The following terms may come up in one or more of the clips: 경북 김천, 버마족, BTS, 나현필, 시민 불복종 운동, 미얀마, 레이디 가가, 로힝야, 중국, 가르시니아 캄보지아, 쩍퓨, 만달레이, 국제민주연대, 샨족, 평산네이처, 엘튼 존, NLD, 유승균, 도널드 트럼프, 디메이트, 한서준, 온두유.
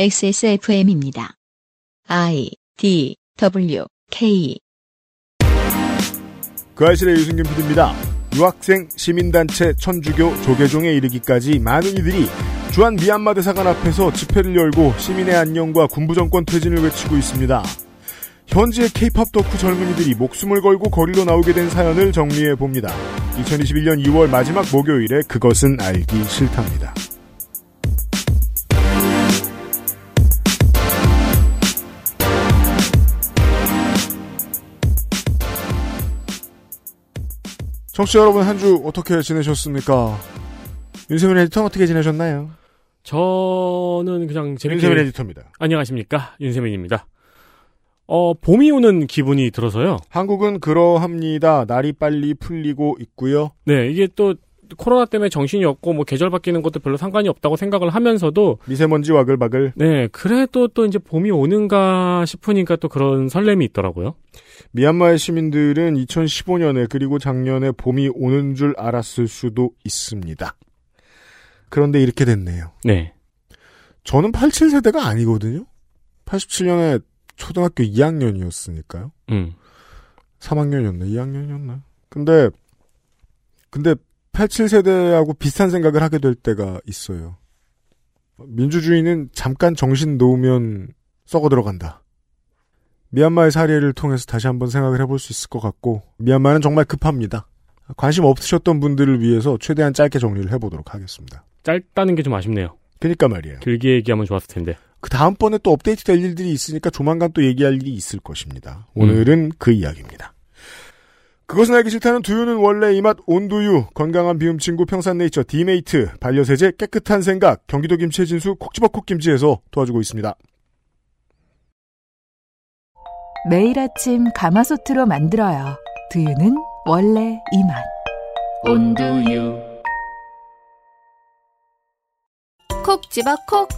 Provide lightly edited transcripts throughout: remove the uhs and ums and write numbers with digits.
XSFM입니다. I, D, W, K. 그 아실의 유승균 PD입니다. 유학생, 시민단체, 천주교, 조계종에 이르기까지 많은 이들이 주한 미얀마 대사관 앞에서 집회를 열고 시민의 안녕과 군부정권 퇴진을 외치고 있습니다. 현지의 K-POP 덕후 젊은이들이 목숨을 걸고 거리로 나오게 된 사연을 정리해봅니다. 2021년 2월 마지막 목요일에 그것은 알기 싫답니다. 청취자 여러분, 한 주 어떻게 지내셨습니까? 윤세민 에디터는 어떻게 지내셨나요? 저는 그냥 재밌게... 윤세민 에디터입니다. 안녕하십니까, 윤세민입니다. 봄이 오는 기분이 들어서요. 한국은 그러합니다. 날이 빨리 풀리고 있고요. 네, 이게 또 코로나 때문에 정신이 없고 뭐 계절 바뀌는 것도 별로 상관이 없다고 생각을 하면서도 미세먼지 와글바글. 네, 그래도 또 이제 봄이 오는가 싶으니까 또 그런 설렘이 있더라고요. 미얀마의 시민들은 2015년에 그리고 작년에 봄이 오는 줄 알았을 수도 있습니다. 그런데 이렇게 됐네요. 네. 저는 87세대가 아니거든요. 87년에 초등학교 2학년이었으니까요. 3학년이었나? 2학년이었나? 근데 87세대하고 비슷한 생각을 하게 될 때가 있어요. 민주주의는 잠깐 정신 놓으면 썩어 들어간다. 미얀마의 사례를 통해서 다시 한번 생각을 해볼 수 있을 것 같고, 미얀마는 정말 급합니다. 관심 없으셨던 분들을 위해서 최대한 짧게 정리를 해보도록 하겠습니다. 짧다는 게 좀 아쉽네요. 그러니까 말이에요. 길게 얘기하면 좋았을 텐데. 그 다음번에 또 업데이트 될 일들이 있으니까 조만간 또 얘기할 일이 있을 것입니다. 오늘은 그 이야기입니다. 그것은 알기 싫다는 두유는 원래 이 맛 온두유, 건강한 비움 친구 평산네이처 디메이트, 반려세제 깨끗한 생각, 경기도 김치의 진수 콕 집어 콕 김치에서 도와주고 있습니다. 매일 아침 가마솥으로 만들어요. 두유는 원래 이 맛. 온두유. 콕 집어 콕.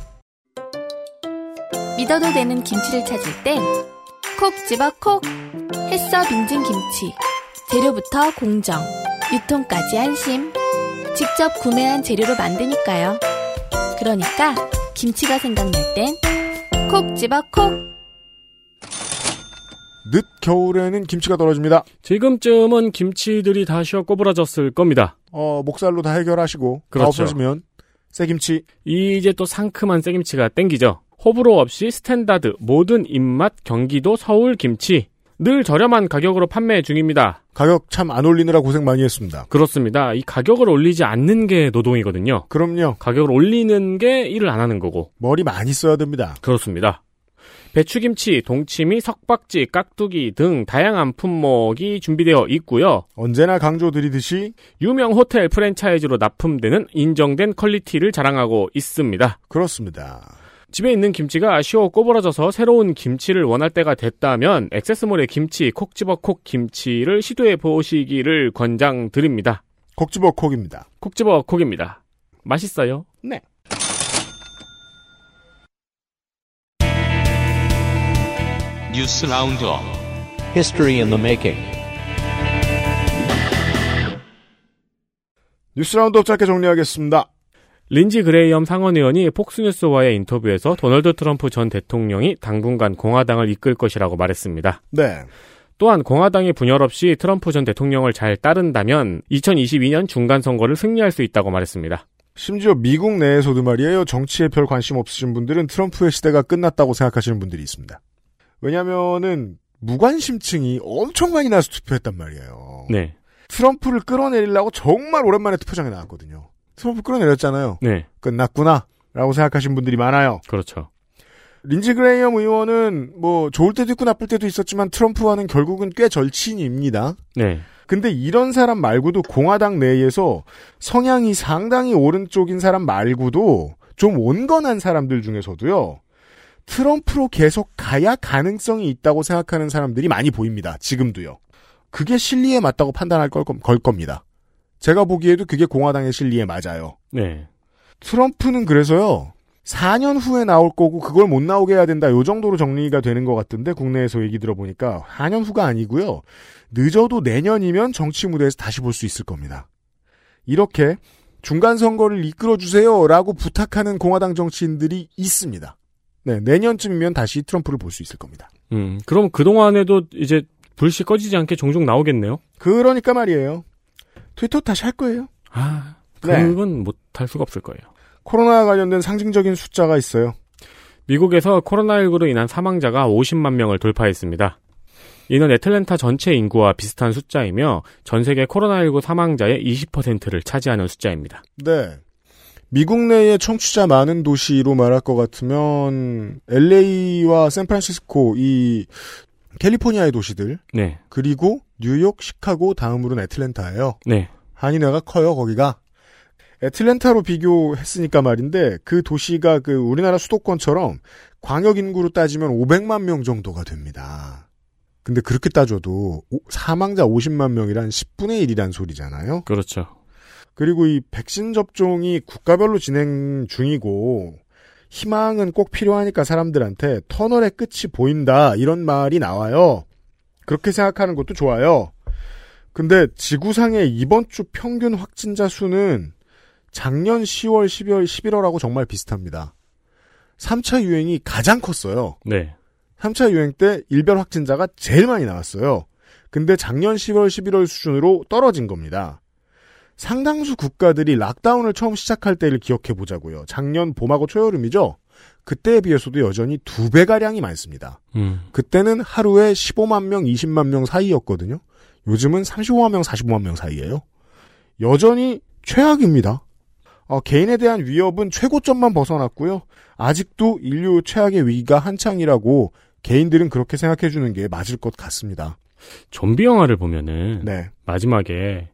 믿어도 되는 김치를 찾을 땐 콕 집어 콕. 햇서 빙진 김치. 재료부터 공정, 유통까지 안심. 직접 구매한 재료로 만드니까요. 그러니까 김치가 생각날 땐 콕 집어 콕. 늦겨울에는 김치가 떨어집니다. 지금쯤은 김치들이 다 쉬어 꼬부라졌을 겁니다. 목살로 다 해결하시고. 그렇죠. 다 없어지면 새김치. 이제 또 상큼한 새김치가 땡기죠. 호불호 없이 스탠다드 모든 입맛 경기도 서울 김치. 늘 저렴한 가격으로 판매 중입니다. 가격 참 안 올리느라 고생 많이 했습니다. 그렇습니다. 이 가격을 올리지 않는 게 노동이거든요. 그럼요. 가격을 올리는 게 일을 안 하는 거고. 머리 많이 써야 됩니다. 그렇습니다. 배추김치, 동치미, 석박지, 깍두기 등 다양한 품목이 준비되어 있고요. 언제나 강조드리듯이 유명 호텔 프랜차이즈로 납품되는 인정된 퀄리티를 자랑하고 있습니다. 그렇습니다. 집에 있는 김치가 쉬워 꼬부라져서 새로운 김치를 원할 때가 됐다면 액세스몰의 김치 콕 집어 콕 김치를 시도해 보시기를 권장드립니다. 콕 집어 콕입니다. 콕 집어 콕입니다. 맛있어요? 네. 뉴스 라운드업. History in the making. 뉴스 라운드업 짧게 정리하겠습니다. 린지 그레이엄 상원의원이 폭스뉴스와의 인터뷰에서 도널드 트럼프 전 대통령이 당분간 공화당을 이끌 것이라고 말했습니다. 네. 또한 공화당이 분열 없이 트럼프 전 대통령을 잘 따른다면 2022년 중간 선거를 승리할 수 있다고 말했습니다. 심지어 미국 내에서도 말이에요. 정치에 별 관심 없으신 분들은 트럼프의 시대가 끝났다고 생각하시는 분들이 있습니다. 왜냐면은 무관심층이 엄청 많이 나와서 투표했단 말이에요. 네. 트럼프를 끌어내리려고 정말 오랜만에 투표장에 나왔거든요. 트럼프 끌어내렸잖아요. 네. 끝났구나 라고 생각하신 분들이 많아요. 그렇죠. 린지 그레이엄 의원은 뭐 좋을 때도 있고 나쁠 때도 있었지만 트럼프와는 결국은 꽤 절친입니다. 네. 근데 이런 사람 말고도 공화당 내에서 성향이 상당히 오른쪽인 사람 말고도 좀 온건한 사람들 중에서도요. 트럼프로 계속 가야 가능성이 있다고 생각하는 사람들이 많이 보입니다. 지금도요. 그게 실리에 맞다고 판단할 걸 겁니다. 제가 보기에도 그게 공화당의 실리에 맞아요. 네. 트럼프는 그래서요. 4년 후에 나올 거고 그걸 못 나오게 해야 된다. 요 정도로 정리가 되는 것 같은데 국내에서 얘기 들어보니까 4년 후가 아니고요. 늦어도 내년이면 정치 무대에서 다시 볼 수 있을 겁니다. 이렇게 중간 선거를 이끌어주세요라고 부탁하는 공화당 정치인들이 있습니다. 네, 내년쯤이면 다시 트럼프를 볼 수 있을 겁니다. 그럼 그동안에도 이제 불씨 꺼지지 않게 종종 나오겠네요. 그러니까 말이에요. 트위터 다시 할 거예요. 아, 그건 네. 못할 수가 없을 거예요. 코로나와 관련된 상징적인 숫자가 있어요. 미국에서 코로나19로 인한 사망자가 50만 명을 돌파했습니다. 이는 애틀랜타 전체 인구와 비슷한 숫자이며 전 세계 코로나19 사망자의 20%를 차지하는 숫자입니다. 네. 미국 내에 청취자 많은 도시로 말할 것 같으면 LA와 샌프란시스코, 이 캘리포니아의 도시들, 네. 그리고 뉴욕, 시카고, 다음으로는 애틀랜타예요. 네. 한인회가 커요, 거기가. 애틀랜타로 비교했으니까 말인데 그 도시가 그 우리나라 수도권처럼 광역 인구로 따지면 500만 명 정도가 됩니다. 근데 그렇게 따져도 사망자 50만 명이란 10분의 1이란 소리잖아요. 그렇죠. 그리고 이 백신 접종이 국가별로 진행 중이고 희망은 꼭 필요하니까 사람들한테 터널의 끝이 보인다 이런 말이 나와요. 그렇게 생각하는 것도 좋아요. 근데 지구상의 이번 주 평균 확진자 수는 작년 10월, 12월, 11월하고 정말 비슷합니다. 3차 유행이 가장 컸어요. 네. 3차 유행 때 일별 확진자가 제일 많이 나왔어요. 근데 작년 10월, 11월 수준으로 떨어진 겁니다. 상당수 국가들이 락다운을 처음 시작할 때를 기억해보자고요. 작년 봄하고 초여름이죠. 그때에 비해서도 여전히 2배가량이 많습니다. 그때는 하루에 15만 명, 20만 명 사이였거든요. 요즘은 35만 명, 45만 명 사이예요. 여전히 최악입니다. 개인에 대한 위협은 최고점만 벗어났고요. 아직도 인류 최악의 위기가 한창이라고 개인들은 그렇게 생각해주는 게 맞을 것 같습니다. 좀비 영화를 보면은 네. 마지막에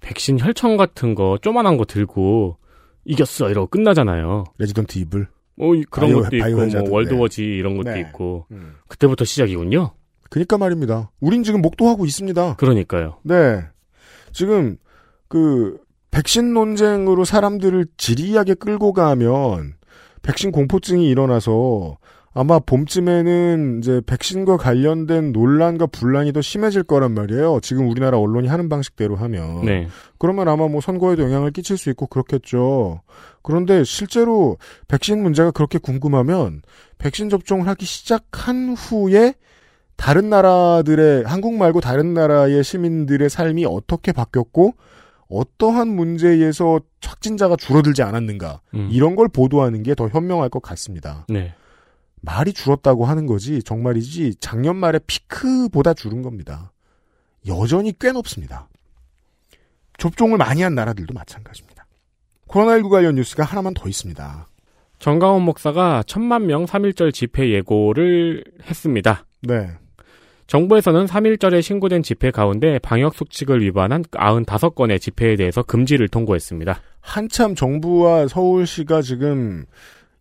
백신 혈청 같은 거 쪼만한 거 들고 이겼어 이러고 끝나잖아요. 레지던트 이블. 그런 것도 있고 뭐 월드워지 이런 것도 네. 있고 그때부터 시작이군요. 그러니까 말입니다. 우린 지금 목도하고 있습니다. 그러니까요. 네. 지금 백신 논쟁으로 사람들을 지리하게 끌고 가면 백신 공포증이 일어나서 아마 봄쯤에는 이제 백신과 관련된 논란과 분란이 더 심해질 거란 말이에요. 지금 우리나라 언론이 하는 방식대로 하면. 네. 그러면 아마 뭐 선거에도 영향을 끼칠 수 있고 그렇겠죠. 그런데 실제로 백신 문제가 그렇게 궁금하면 백신 접종을 하기 시작한 후에 다른 나라들의, 한국 말고 다른 나라의 시민들의 삶이 어떻게 바뀌었고 어떠한 문제에서 확진자가 줄어들지 않았는가 이런 걸 보도하는 게 더 현명할 것 같습니다. 네. 말이 줄었다고 하는 거지 정말이지 작년 말에 피크보다 줄은 겁니다. 여전히 꽤 높습니다. 접종을 많이 한 나라들도 마찬가지입니다. 코로나19 관련 뉴스가 하나만 더 있습니다. 전광훈 목사가 1,000만 명 3.1절 집회 예고를 했습니다. 네. 정부에서는 3.1절에 신고된 집회 가운데 방역수칙을 위반한 95건의 집회에 대해서 금지를 통고했습니다. 한참 정부와 서울시가 지금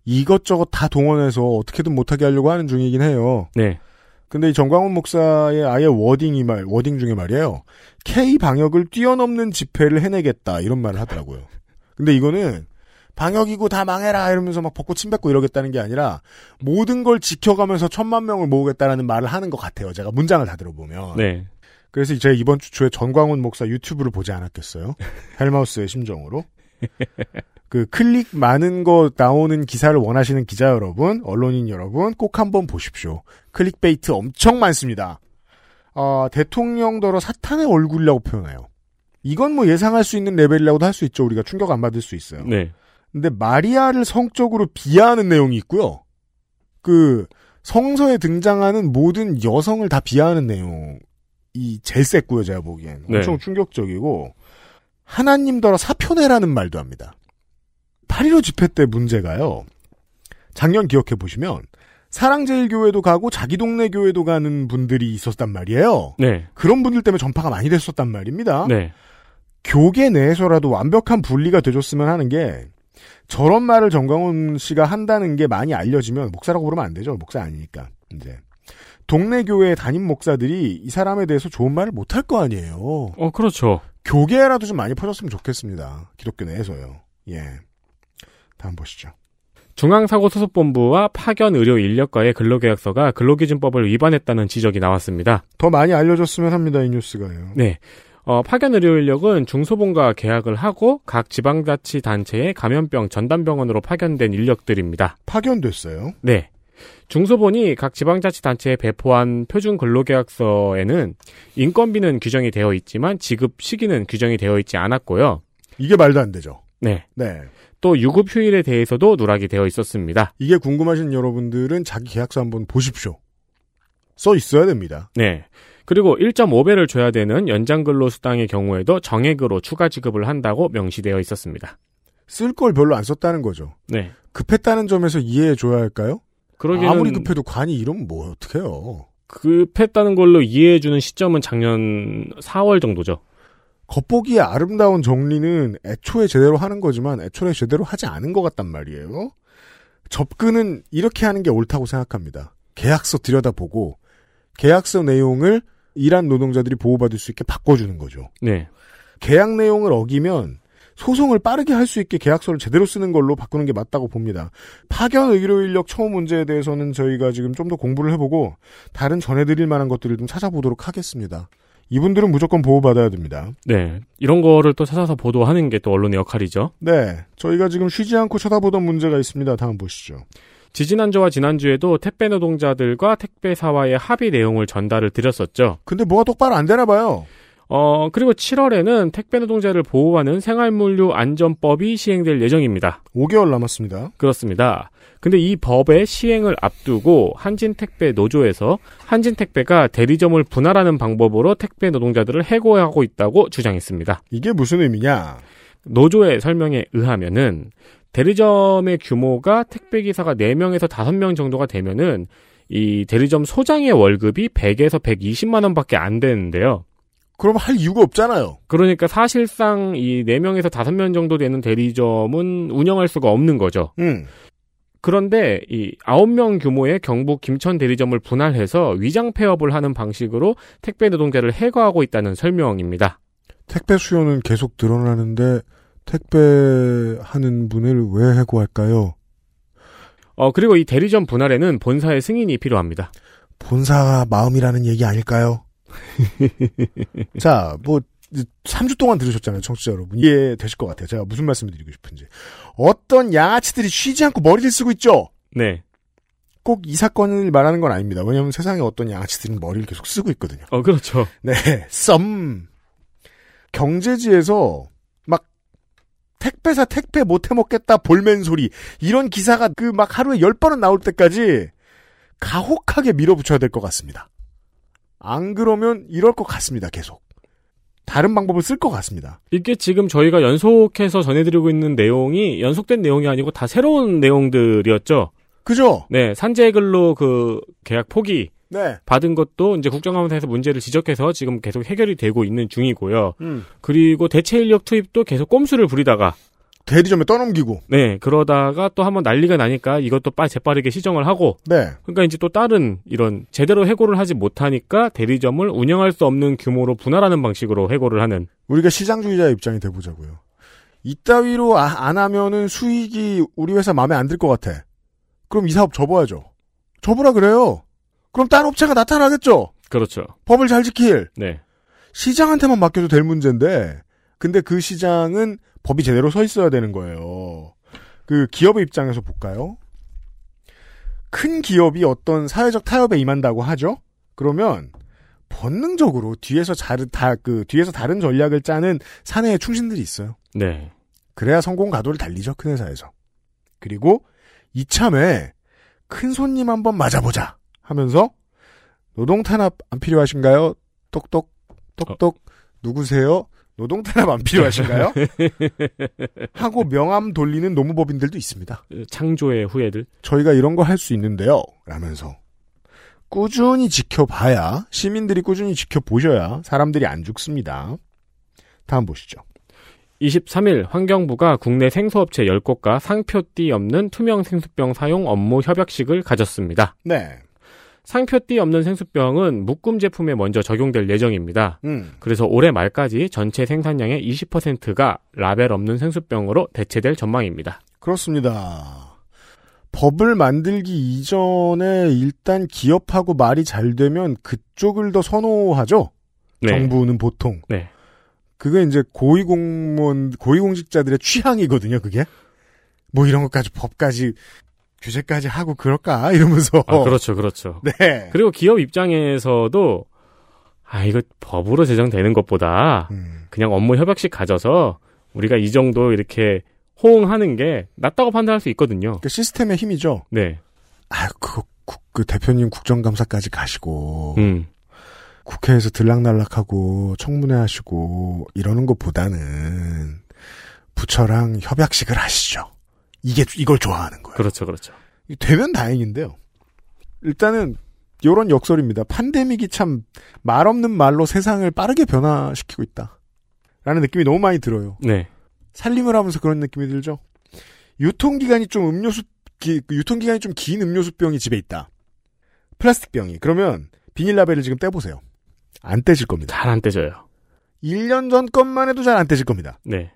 이것저것 다 동원해서 어떻게든 못하게 하려고 하는 중이긴 해요. 네. 근데 이 전광훈 목사의 아예 워딩 중에 말이에요. K-방역을 뛰어넘는 집회를 해내겠다 이런 말을 하더라고요. 근데 이거는 방역이고 다 망해라 이러면서 막 벗고 침 뱉고 이러겠다는 게 아니라 모든 걸 지켜가면서 1,000만 명을 모으겠다라는 말을 하는 것 같아요. 제가 문장을 다 들어보면. 네. 그래서 제가 이번 주 초에 전광훈 목사 유튜브를 보지 않았겠어요. 헬마우스의 심정으로. 클릭 많은 거 나오는 기사를 원하시는 기자 여러분, 언론인 여러분 꼭 한번 보십시오. 클릭베이트 엄청 많습니다. 대통령더러 사탄의 얼굴이라고 표현해요. 이건 뭐 예상할 수 있는 레벨이라고도 할 수 있죠. 우리가 충격 안 받을 수 있어요. 네. 근데 마리아를 성적으로 비하하는 내용이 있고요. 성서에 등장하는 모든 여성을 다 비하하는 내용이 제일 셌고요. 제가 보기엔. 엄청 네. 충격적이고 하나님더러 사표내라는 말도 합니다. 8.15 집회 때 문제가요. 작년 기억해보시면 사랑제일교회도 가고 자기 동네 교회도 가는 분들이 있었단 말이에요. 네. 그런 분들 때문에 전파가 많이 됐었단 말입니다. 네. 교계 내에서라도 완벽한 분리가 되줬으면 하는 게 저런 말을 전광훈 씨가 한다는 게 많이 알려지면 목사라고 부르면 안 되죠. 목사 아니니까. 이제 동네 교회 담임 목사들이 이 사람에 대해서 좋은 말을 못할 거 아니에요. 그렇죠. 교계라도 좀 많이 퍼졌으면 좋겠습니다. 기독교 내에서요. 예. 다음 보시죠. 중앙사고수습본부와 파견의료인력과의 근로계약서가 근로기준법을 위반했다는 지적이 나왔습니다. 더 많이 알려졌으면 합니다. 이 뉴스가요. 네. 파견 의료인력은 중소본과 계약을 하고 각 지방자치단체의 감염병 전담병원으로 파견된 인력들입니다. 파견됐어요? 네. 중소본이 각 지방자치단체에 배포한 표준근로계약서에는 인건비는 규정이 되어 있지만 지급 시기는 규정이 되어 있지 않았고요. 이게 말도 안 되죠. 네. 네. 또 유급휴일에 대해서도 누락이 되어 있었습니다. 이게 궁금하신 여러분들은 자기 계약서 한번 보십시오. 써 있어야 됩니다. 네. 그리고 1.5배를 줘야 되는 연장근로수당의 경우에도 정액으로 추가 지급을 한다고 명시되어 있었습니다. 쓸 걸 별로 안 썼다는 거죠. 네. 급했다는 점에서 이해해줘야 할까요? 그러기는 아무리 급해도 관이 이러면 뭐 어떡해요. 급했다는 걸로 이해해주는 시점은 작년 4월 정도죠. 겉보기에 아름다운 정리는 애초에 제대로 하는 거지만 애초에 제대로 하지 않은 것 같단 말이에요. 접근은 이렇게 하는 게 옳다고 생각합니다. 계약서 들여다보고 계약서 내용을 일한 노동자들이 보호받을 수 있게 바꿔주는 거죠. 네. 계약 내용을 어기면 소송을 빠르게 할 수 있게 계약서를 제대로 쓰는 걸로 바꾸는 게 맞다고 봅니다. 파견 의료 인력 처우 문제에 대해서는 저희가 지금 좀 더 공부를 해보고 다른 전해드릴 만한 것들을 좀 찾아보도록 하겠습니다. 이분들은 무조건 보호받아야 됩니다. 네. 이런 거를 또 찾아서 보도하는 게 또 언론의 역할이죠. 네. 저희가 지금 쉬지 않고 쳐다보던 문제가 있습니다. 다음 보시죠. 지지난주와 지난주에도 택배 노동자들과 택배사와의 합의 내용을 전달을 드렸었죠. 근데 뭐가 똑바로 안 되나 봐요. 그리고 7월에는 택배 노동자를 보호하는 생활물류 안전법이 시행될 예정입니다. 5개월 남았습니다. 그렇습니다. 근데 이 법의 시행을 앞두고 한진택배 노조에서 한진택배가 대리점을 분할하는 방법으로 택배 노동자들을 해고하고 있다고 주장했습니다. 이게 무슨 의미냐? 노조의 설명에 의하면은 대리점의 규모가 택배기사가 4명에서 5명 정도가 되면은 이 대리점 소장의 월급이 100에서 120만 원밖에 안 되는데요. 그럼 할 이유가 없잖아요. 그러니까 사실상 이 4명에서 5명 정도 되는 대리점은 운영할 수가 없는 거죠. 그런데 이 9명 규모의 경북 김천 대리점을 분할해서 위장 폐업을 하는 방식으로 택배 노동자를 해고하고 있다는 설명입니다. 택배 수요는 계속 늘어나는데 택배하는 분을 왜 해고할까요? 그리고 이 대리점 분할에는 본사의 승인이 필요합니다. 본사가 마음이라는 얘기 아닐까요? 자, 3주 동안 들으셨잖아요, 청취자 여러분. 이해되실 것 같아요. 제가 무슨 말씀을 드리고 싶은지. 어떤 양아치들이 쉬지 않고 머리를 쓰고 있죠? 네. 꼭 이 사건을 말하는 건 아닙니다. 왜냐하면 세상에 어떤 양아치들은 머리를 계속 쓰고 있거든요. 그렇죠. 네. 썸. 경제지에서 막 택배사 택배 못 해먹겠다 볼멘 소리. 이런 기사가 그 막 하루에 10번은 나올 때까지 가혹하게 밀어붙여야 될 것 같습니다. 안 그러면 이럴 것 같습니다. 계속. 다른 방법을 쓸 것 같습니다. 이게 지금 저희가 연속해서 전해드리고 있는 내용이 연속된 내용이 아니고 다 새로운 내용들이었죠. 그죠? 네. 산재근로 그 계약 포기. 네. 받은 것도 이제 국정감사에서 문제를 지적해서 지금 계속 해결이 되고 있는 중이고요. 그리고 대체 인력 투입도 계속 꼼수를 부리다가. 대리점에 떠넘기고. 네. 그러다가 또 한번 난리가 나니까 이것도 재빠르게 시정을 하고. 네. 그러니까 이제 또 다른 이런 제대로 해고를 하지 못하니까 대리점을 운영할 수 없는 규모로 분할하는 방식으로 해고를 하는. 우리가 시장주의자의 입장이 돼보자고요. 이따위로 안 하면은 수익이 우리 회사 마음에 안 들 것 같아. 그럼 이 사업 접어야죠. 접으라 그래요. 그럼 딴 업체가 나타나겠죠. 그렇죠. 법을 잘 지킬. 네. 시장한테만 맡겨도 될 문제인데 근데 그 시장은 법이 제대로 서 있어야 되는 거예요. 그 기업의 입장에서 볼까요? 큰 기업이 어떤 사회적 타협에 임한다고 하죠? 그러면 본능적으로 뒤에서 다른 전략을 짜는 사내의 충신들이 있어요. 네. 그래야 성공 가도를 달리죠, 큰 회사에서. 그리고 이참에 큰 손님 한번 맞아보자 하면서 노동 탄압 안 필요하신가요? 똑똑, 똑똑, 누구세요? 노동 탄압 안 필요하신가요? 하고 명함 돌리는 노무법인들도 있습니다. 창조의 후예들. 저희가 이런 거 할 수 있는데요. 라면서 꾸준히 지켜봐야 시민들이 꾸준히 지켜보셔야 사람들이 안 죽습니다. 다음 보시죠. 23일 환경부가 국내 생수업체 10곳과 상표 띠 없는 투명 생수병 사용 업무 협약식을 가졌습니다. 네. 상표 띠 없는 생수병은 묶음 제품에 먼저 적용될 예정입니다. 그래서 올해 말까지 전체 생산량의 20%가 라벨 없는 생수병으로 대체될 전망입니다. 그렇습니다. 법을 만들기 이전에 일단 기업하고 말이 잘 되면 그쪽을 더 선호하죠? 네. 정부는 보통. 네. 그게 이제 고위공무원, 고위공직자들의 취향이거든요, 그게. 뭐 이런 것까지 법까지 규제까지 하고 그럴까? 이러면서. 아, 그렇죠, 그렇죠. 네. 그리고 기업 입장에서도, 아, 이거 법으로 제정되는 것보다 그냥 업무 협약식 가져서 우리가 이 정도 이렇게 호응하는 게 낫다고 판단할 수 있거든요. 그 시스템의 힘이죠? 네. 아, 그 대표님 국정감사까지 가시고, 국회에서 들락날락하고, 청문회 하시고, 이러는 것보다는, 부처랑 협약식을 하시죠. 이걸 좋아하는 거예요. 그렇죠, 그렇죠. 되면 다행인데요. 일단은, 요런 역설입니다. 팬데믹이 참, 말 없는 말로 세상을 빠르게 변화시키고 있다. 라는 느낌이 너무 많이 들어요. 네. 살림을 하면서 그런 느낌이 들죠. 유통기간이 좀 긴 음료수병이 집에 있다. 플라스틱병이. 그러면 비닐라벨을 지금 떼보세요. 안 떼질 겁니다. 잘 안 떼져요. 1년 전 것만 해도 잘 안 떼질 겁니다. 네.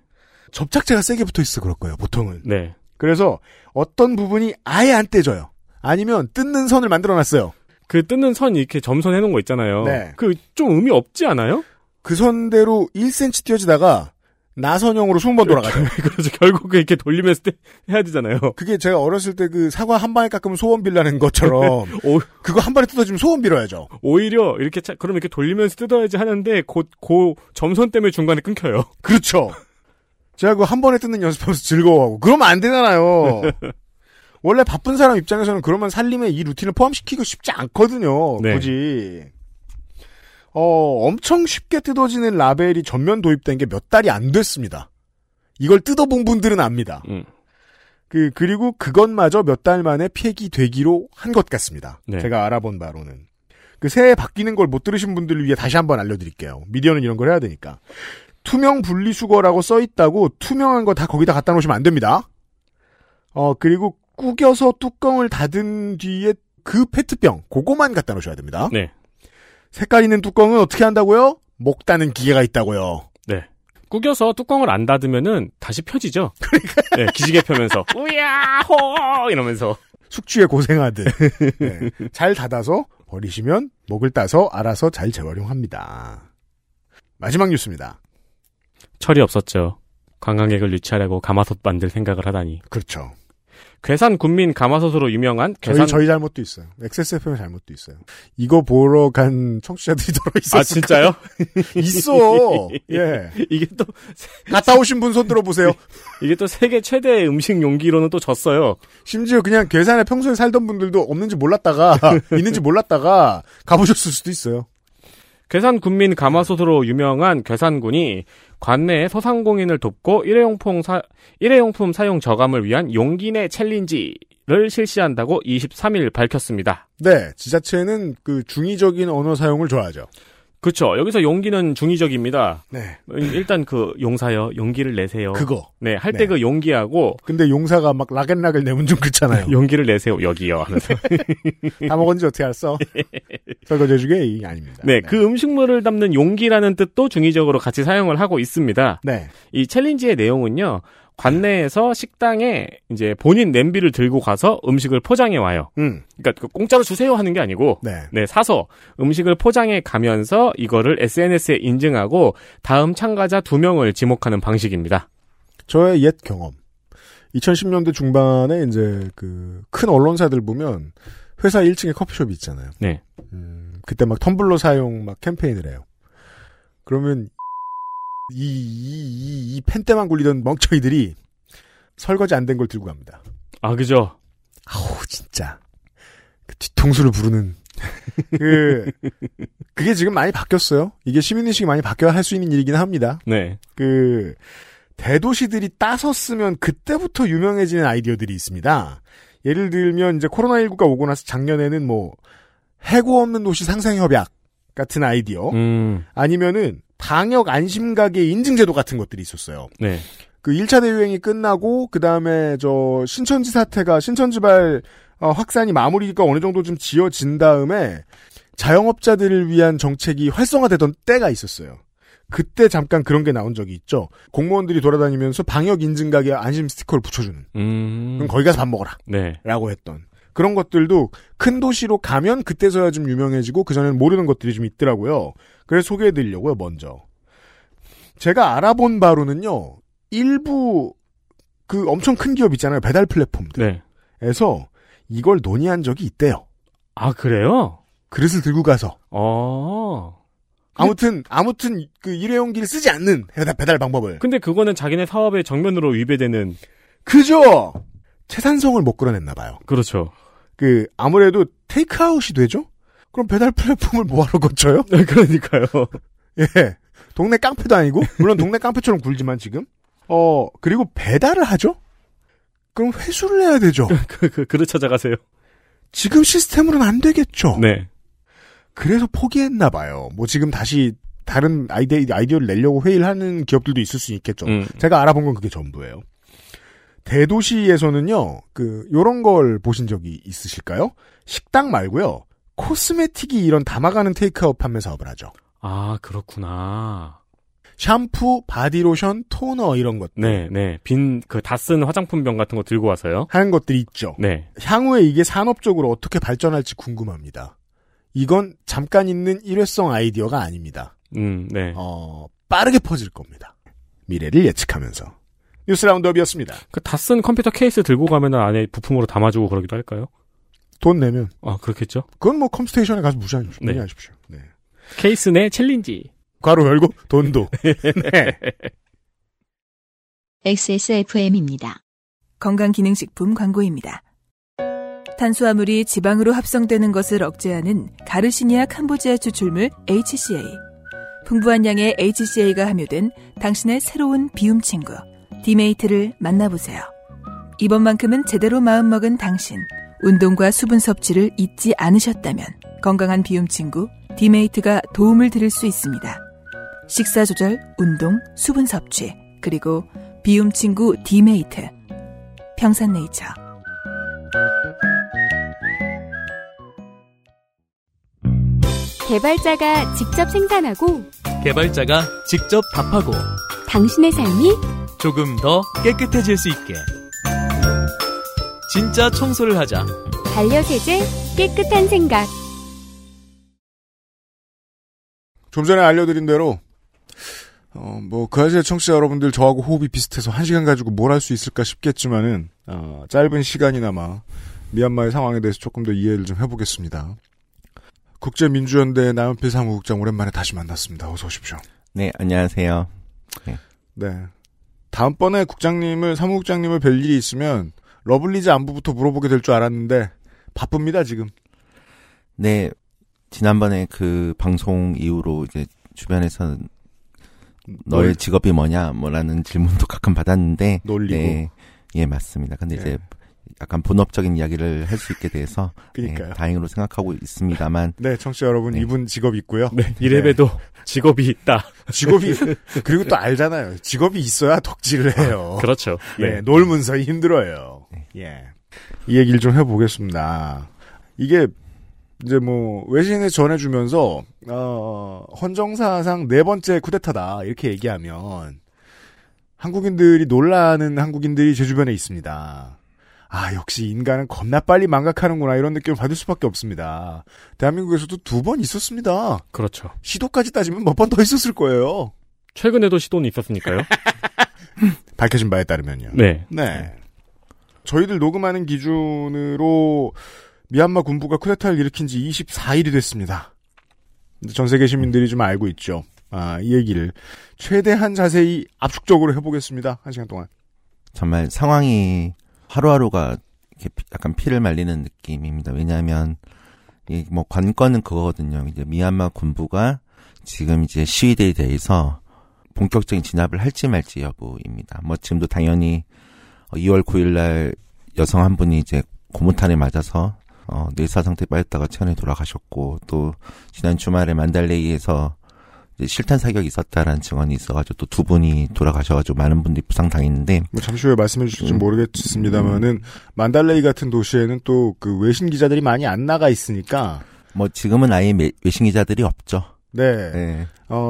접착제가 세게 붙어있어 그럴 거예요, 보통은. 네. 그래서 어떤 부분이 아예 안 떼져요. 아니면 뜯는 선을 만들어놨어요. 그 뜯는 선 이렇게 점선 해놓은 거 있잖아요. 네. 그 좀 의미 없지 않아요? 그 선대로 1cm 떼어지다가 나선형으로 20번 돌아가요. 그래서 결국 이렇게 돌리면서 해야 되잖아요. 그게 제가 어렸을 때 그 사과 한 방에 깎으면 소원 빌라는 것처럼 그거 한 번에 뜯어지면 소원 빌어야죠. 오히려 이렇게 그럼 이렇게 돌리면서 뜯어야지 하는데 그 점선 때문에 중간에 끊겨요. 그렇죠. 제가 그거 한 번에 뜯는 연습하면서 즐거워하고 그러면 안 되잖아요. 원래 바쁜 사람 입장에서는 그러면 살림에 이 루틴을 포함시키고 싶지 않거든요. 네. 굳이. 엄청 쉽게 뜯어지는 라벨이 전면 도입된 게 몇 달이 안 됐습니다. 이걸 뜯어본 분들은 압니다. 그리고 그것마저 몇 달 만에 폐기되기로 한 것 같습니다. 네. 제가 알아본 바로는. 그 새해 바뀌는 걸 못 들으신 분들을 위해 다시 한번 알려드릴게요. 미디어는 이런 걸 해야 되니까. 투명 분리수거라고 써있다고 투명한 거 다 거기다 갖다 놓으시면 안 됩니다. 그리고 구겨서 뚜껑을 닫은 뒤에 그 페트병, 그거만 갖다 놓으셔야 됩니다. 네. 색깔 있는 뚜껑은 어떻게 한다고요? 목 따는 기계가 있다고요. 네. 구겨서 뚜껑을 안 닫으면은 다시 펴지죠. 그러니까. 네, 기지개 펴면서 우야호 이러면서 숙취에 고생하듯. 네. 잘 닫아서 버리시면 목을 따서 알아서 잘 재활용합니다. 마지막 뉴스입니다. 철이 없었죠. 관광객을 유치하려고 가마솥 만들 생각을 하다니. 그렇죠. 괴산 군민 가마솥으로 유명한 괴산 저희 잘못도 있어요. XSFM의 잘못도 있어요. 이거 보러 간 청취자들이 더러 있었어요. 아 진짜요? 있어. 예. 이게 또 갔다 오신 분 손 들어보세요. 이게 또 세계 최대의 음식 용기로는 또 졌어요. 심지어 그냥 괴산에 평소에 살던 분들도 없는지 몰랐다가 있는지 몰랐다가 가보셨을 수도 있어요. 괴산 군민 가마솥으로 유명한 괴산군이 관내에 소상공인을 돕고 일회용품 사용 저감을 위한 용기 내 챌린지를 실시한다고 23일 밝혔습니다. 네, 지자체는 그 중의적인 언어 사용을 좋아하죠. 그렇죠. 여기서 용기는 중의적입니다. 네. 일단 그 용사요, 용기를 내세요. 그거. 네, 할 때 그 네. 용기하고. 근데 용사가 막 라겐락을 내면 좀 그렇잖아요. 용기를 내세요, 여기요. 하면서. 다 먹었는지 어떻게 알았어? 설거지해주게? 이 아닙니다. 네, 네, 그 음식물을 담는 용기라는 뜻도 중의적으로 같이 사용을 하고 있습니다. 네. 이 챌린지의 내용은요, 관내에서 식당에 이제 본인 냄비를 들고 가서 음식을 포장해 와요. 그러니까 공짜로 주세요 하는 게 아니고, 네. 네, 사서 음식을 포장해 가면서 이거를 SNS에 인증하고 다음 참가자 2명을 지목하는 방식입니다. 저의 옛 경험. 2010년대 중반에 이제 그 큰 언론사들 보면 회사 1층에 커피숍이 있잖아요. 네. 그때 막 텀블러 사용 막 캠페인을 해요. 그러면 이 펜때만 굴리던 멍청이들이 설거지 안 된 걸 들고 갑니다. 아, 그죠? 아우, 진짜. 그 뒤통수를 부르는. 그게 지금 많이 바뀌었어요. 이게 시민의식이 많이 바뀌어야 할 수 있는 일이긴 합니다. 네. 대도시들이 따서 쓰면 그때부터 유명해지는 아이디어들이 있습니다. 예를 들면, 이제 코로나19가 오고 나서 작년에는 해고 없는 도시 상생협약 같은 아이디어. 아니면은, 방역 안심가게 인증제도 같은 것들이 있었어요. 네. 1차 대유행이 끝나고, 그 다음에, 신천지 사태가, 신천지발 확산이 마무리가 어느 정도 좀 지어진 다음에, 자영업자들을 위한 정책이 활성화되던 때가 있었어요. 그때 잠깐 그런 게 나온 적이 있죠. 공무원들이 돌아다니면서 방역 인증가게 안심 스티커를 붙여주는. 그럼 거기 가서 밥 먹어라. 네. 라고 했던. 그런 것들도 큰 도시로 가면 그때서야 좀 유명해지고 그전에는 모르는 것들이 좀 있더라고요. 그래서 소개해드리려고요, 먼저. 제가 알아본 바로는요. 일부 그 엄청 큰 기업 있잖아요. 배달 플랫폼들에서 네. 이걸 논의한 적이 있대요. 아 그래요? 그릇을 들고 가서. 아무튼 그 일회용기를 쓰지 않는 배달 방법을. 근데 그거는 자기네 사업에 정면으로 위배되는. 그죠. 채산성을 못 끌어냈나 봐요. 그렇죠. 그 아무래도 테이크아웃이 되죠? 그럼 배달 플랫폼을 뭐하러 거쳐요? 네, 그러니까요. 예. 동네 깡패도 아니고 물론 동네 깡패처럼 굴지만 지금. 그리고 배달을 하죠? 그럼 회수를 해야 되죠. 그릇 찾아가세요. 지금 시스템으로는 안 되겠죠. 네. 그래서 포기했나 봐요. 뭐 지금 다시 다른 아이디어를 내려고 회의를 하는 기업들도 있을 수 있겠죠. 제가 알아본 건 그게 전부예요. 대도시에서는요. 요런 걸 보신 적이 있으실까요? 식당 말고요. 코스메틱이 이런 담아가는 테이크아웃 판매 사업을 하죠. 아, 그렇구나. 샴푸, 바디로션, 토너 이런 것들. 네, 네. 빈 그 다 쓴 화장품병 같은 거 들고 와서요. 하는 것들이 있죠. 네. 향후에 이게 산업적으로 어떻게 발전할지 궁금합니다. 이건 잠깐 있는 일회성 아이디어가 아닙니다. 네. 빠르게 퍼질 겁니다. 미래를 예측하면서. 뉴스 라운드업이었습니다. 그 다 쓴 컴퓨터 케이스 들고 가면은 안에 부품으로 담아주고 그러기도 할까요? 돈 내면. 아, 그렇겠죠. 그건 뭐 컴스테이션에 가서 무시하십시오. 네. 네. 케이스 내 챌린지. 괄호 열고 돈도. 네. XSFM입니다. 건강기능식품 광고입니다. 탄수화물이 지방으로 합성되는 것을 억제하는 가르시니아 캄보지아 추출물 HCA. 풍부한 양의 HCA가 함유된 당신의 새로운 비움 친구 디메이트를 만나보세요. 이번만큼은 제대로 마음먹은 당신. 운동과 수분 섭취를 잊지 않으셨다면 건강한 비움 친구 디메이트가 도움을 드릴 수 있습니다. 식사 조절, 운동, 수분 섭취, 그리고 비움 친구 디메이트. 평산네이처. 개발자가 직접 생산하고 개발자가 직접 답하고 당신의 삶이 조금 더 깨끗해질 수 있게 진짜 청소를 하자. 반려세제 깨끗한 생각. 좀 전에 알려드린 대로 그 아시아 청취자 여러분들 저하고 호흡이 비슷해서 1시간 가지고 뭘 할 수 있을까 싶겠지만은 짧은 시간이나마 미얀마의 상황에 대해서 조금 더 이해를 좀 해보겠습니다. 국제민주연대의 나현필 사무국장 오랜만에 다시 만났습니다. 어서 오십시오. 네, 안녕하세요. 네. 다음번에 사무국장님을 뵐 일이 있으면 러블리즈 안부부터 물어보게 될 줄 알았는데 바쁩니다 지금. 네. 지난번에 그 방송 이후로 이제 주변에서 너의 직업이 뭐냐, 뭐라는 질문도 가끔 받았는데. 놀리고. 네, 예, 맞습니다. 근데 예. 이제 약간 본업적인 이야기를 할 수 있게 돼서. 그니까요. 네, 다행으로 생각하고 있습니다만. 네, 청취자 여러분, 네. 이분 직업 있고요. 네, 이래봬도 네. 직업이 있다. 그리고 또 알잖아요. 직업이 있어야 덕질을 해요. 그렇죠. 네, 네. 놀면서 힘들어요. 네. 예. 이 얘기를 좀 해보겠습니다. 이게, 이제 외신에 전해주면서 헌정사상 4번째 쿠데타다 이렇게 얘기하면 한국인들이 놀라는 한국인들이 제 주변에 있습니다. 아 역시 인간은 겁나 빨리 망각하는구나 이런 느낌을 받을 수밖에 없습니다. 대한민국에서도 2번 있었습니다. 그렇죠. 시도까지 따지면 몇 번 더 있었을 거예요. 최근에도 시도는 있었으니까요. 밝혀진 바에 따르면요. 네. 네. 저희들 녹음하는 기준으로 미얀마 군부가 쿠데타를 일으킨 지 24일이 됐습니다. 전 세계 시민들이 좀 알고 있죠. 아, 이 얘기를 최대한 자세히 압축적으로 해보겠습니다. 1시간 동안. 정말 상황이 하루하루가 이렇게 약간 피를 말리는 느낌입니다. 왜냐하면 이 관건은 그거거든요. 이제 미얀마 군부가 지금 이제 시위대에 대해서 본격적인 진압을 할지 말지 여부입니다. 지금도 당연히 2월 9일날 여성 한 분이 이제 고무탄에 맞아서 뇌사 상태에 빠졌다가 체온에 돌아가셨고, 또, 지난 주말에 만달레이에서 이제 실탄 사격이 있었다라는 증언이 있어가지고, 또 2분이 돌아가셔가지고, 많은 분들이 부상당했는데. 잠시 후에 말씀해 주실지 모르겠습니다만은, 만달레이 같은 도시에는 또 그 외신 기자들이 많이 안 나가 있으니까. 지금은 아예 외신 기자들이 없죠. 네. 네.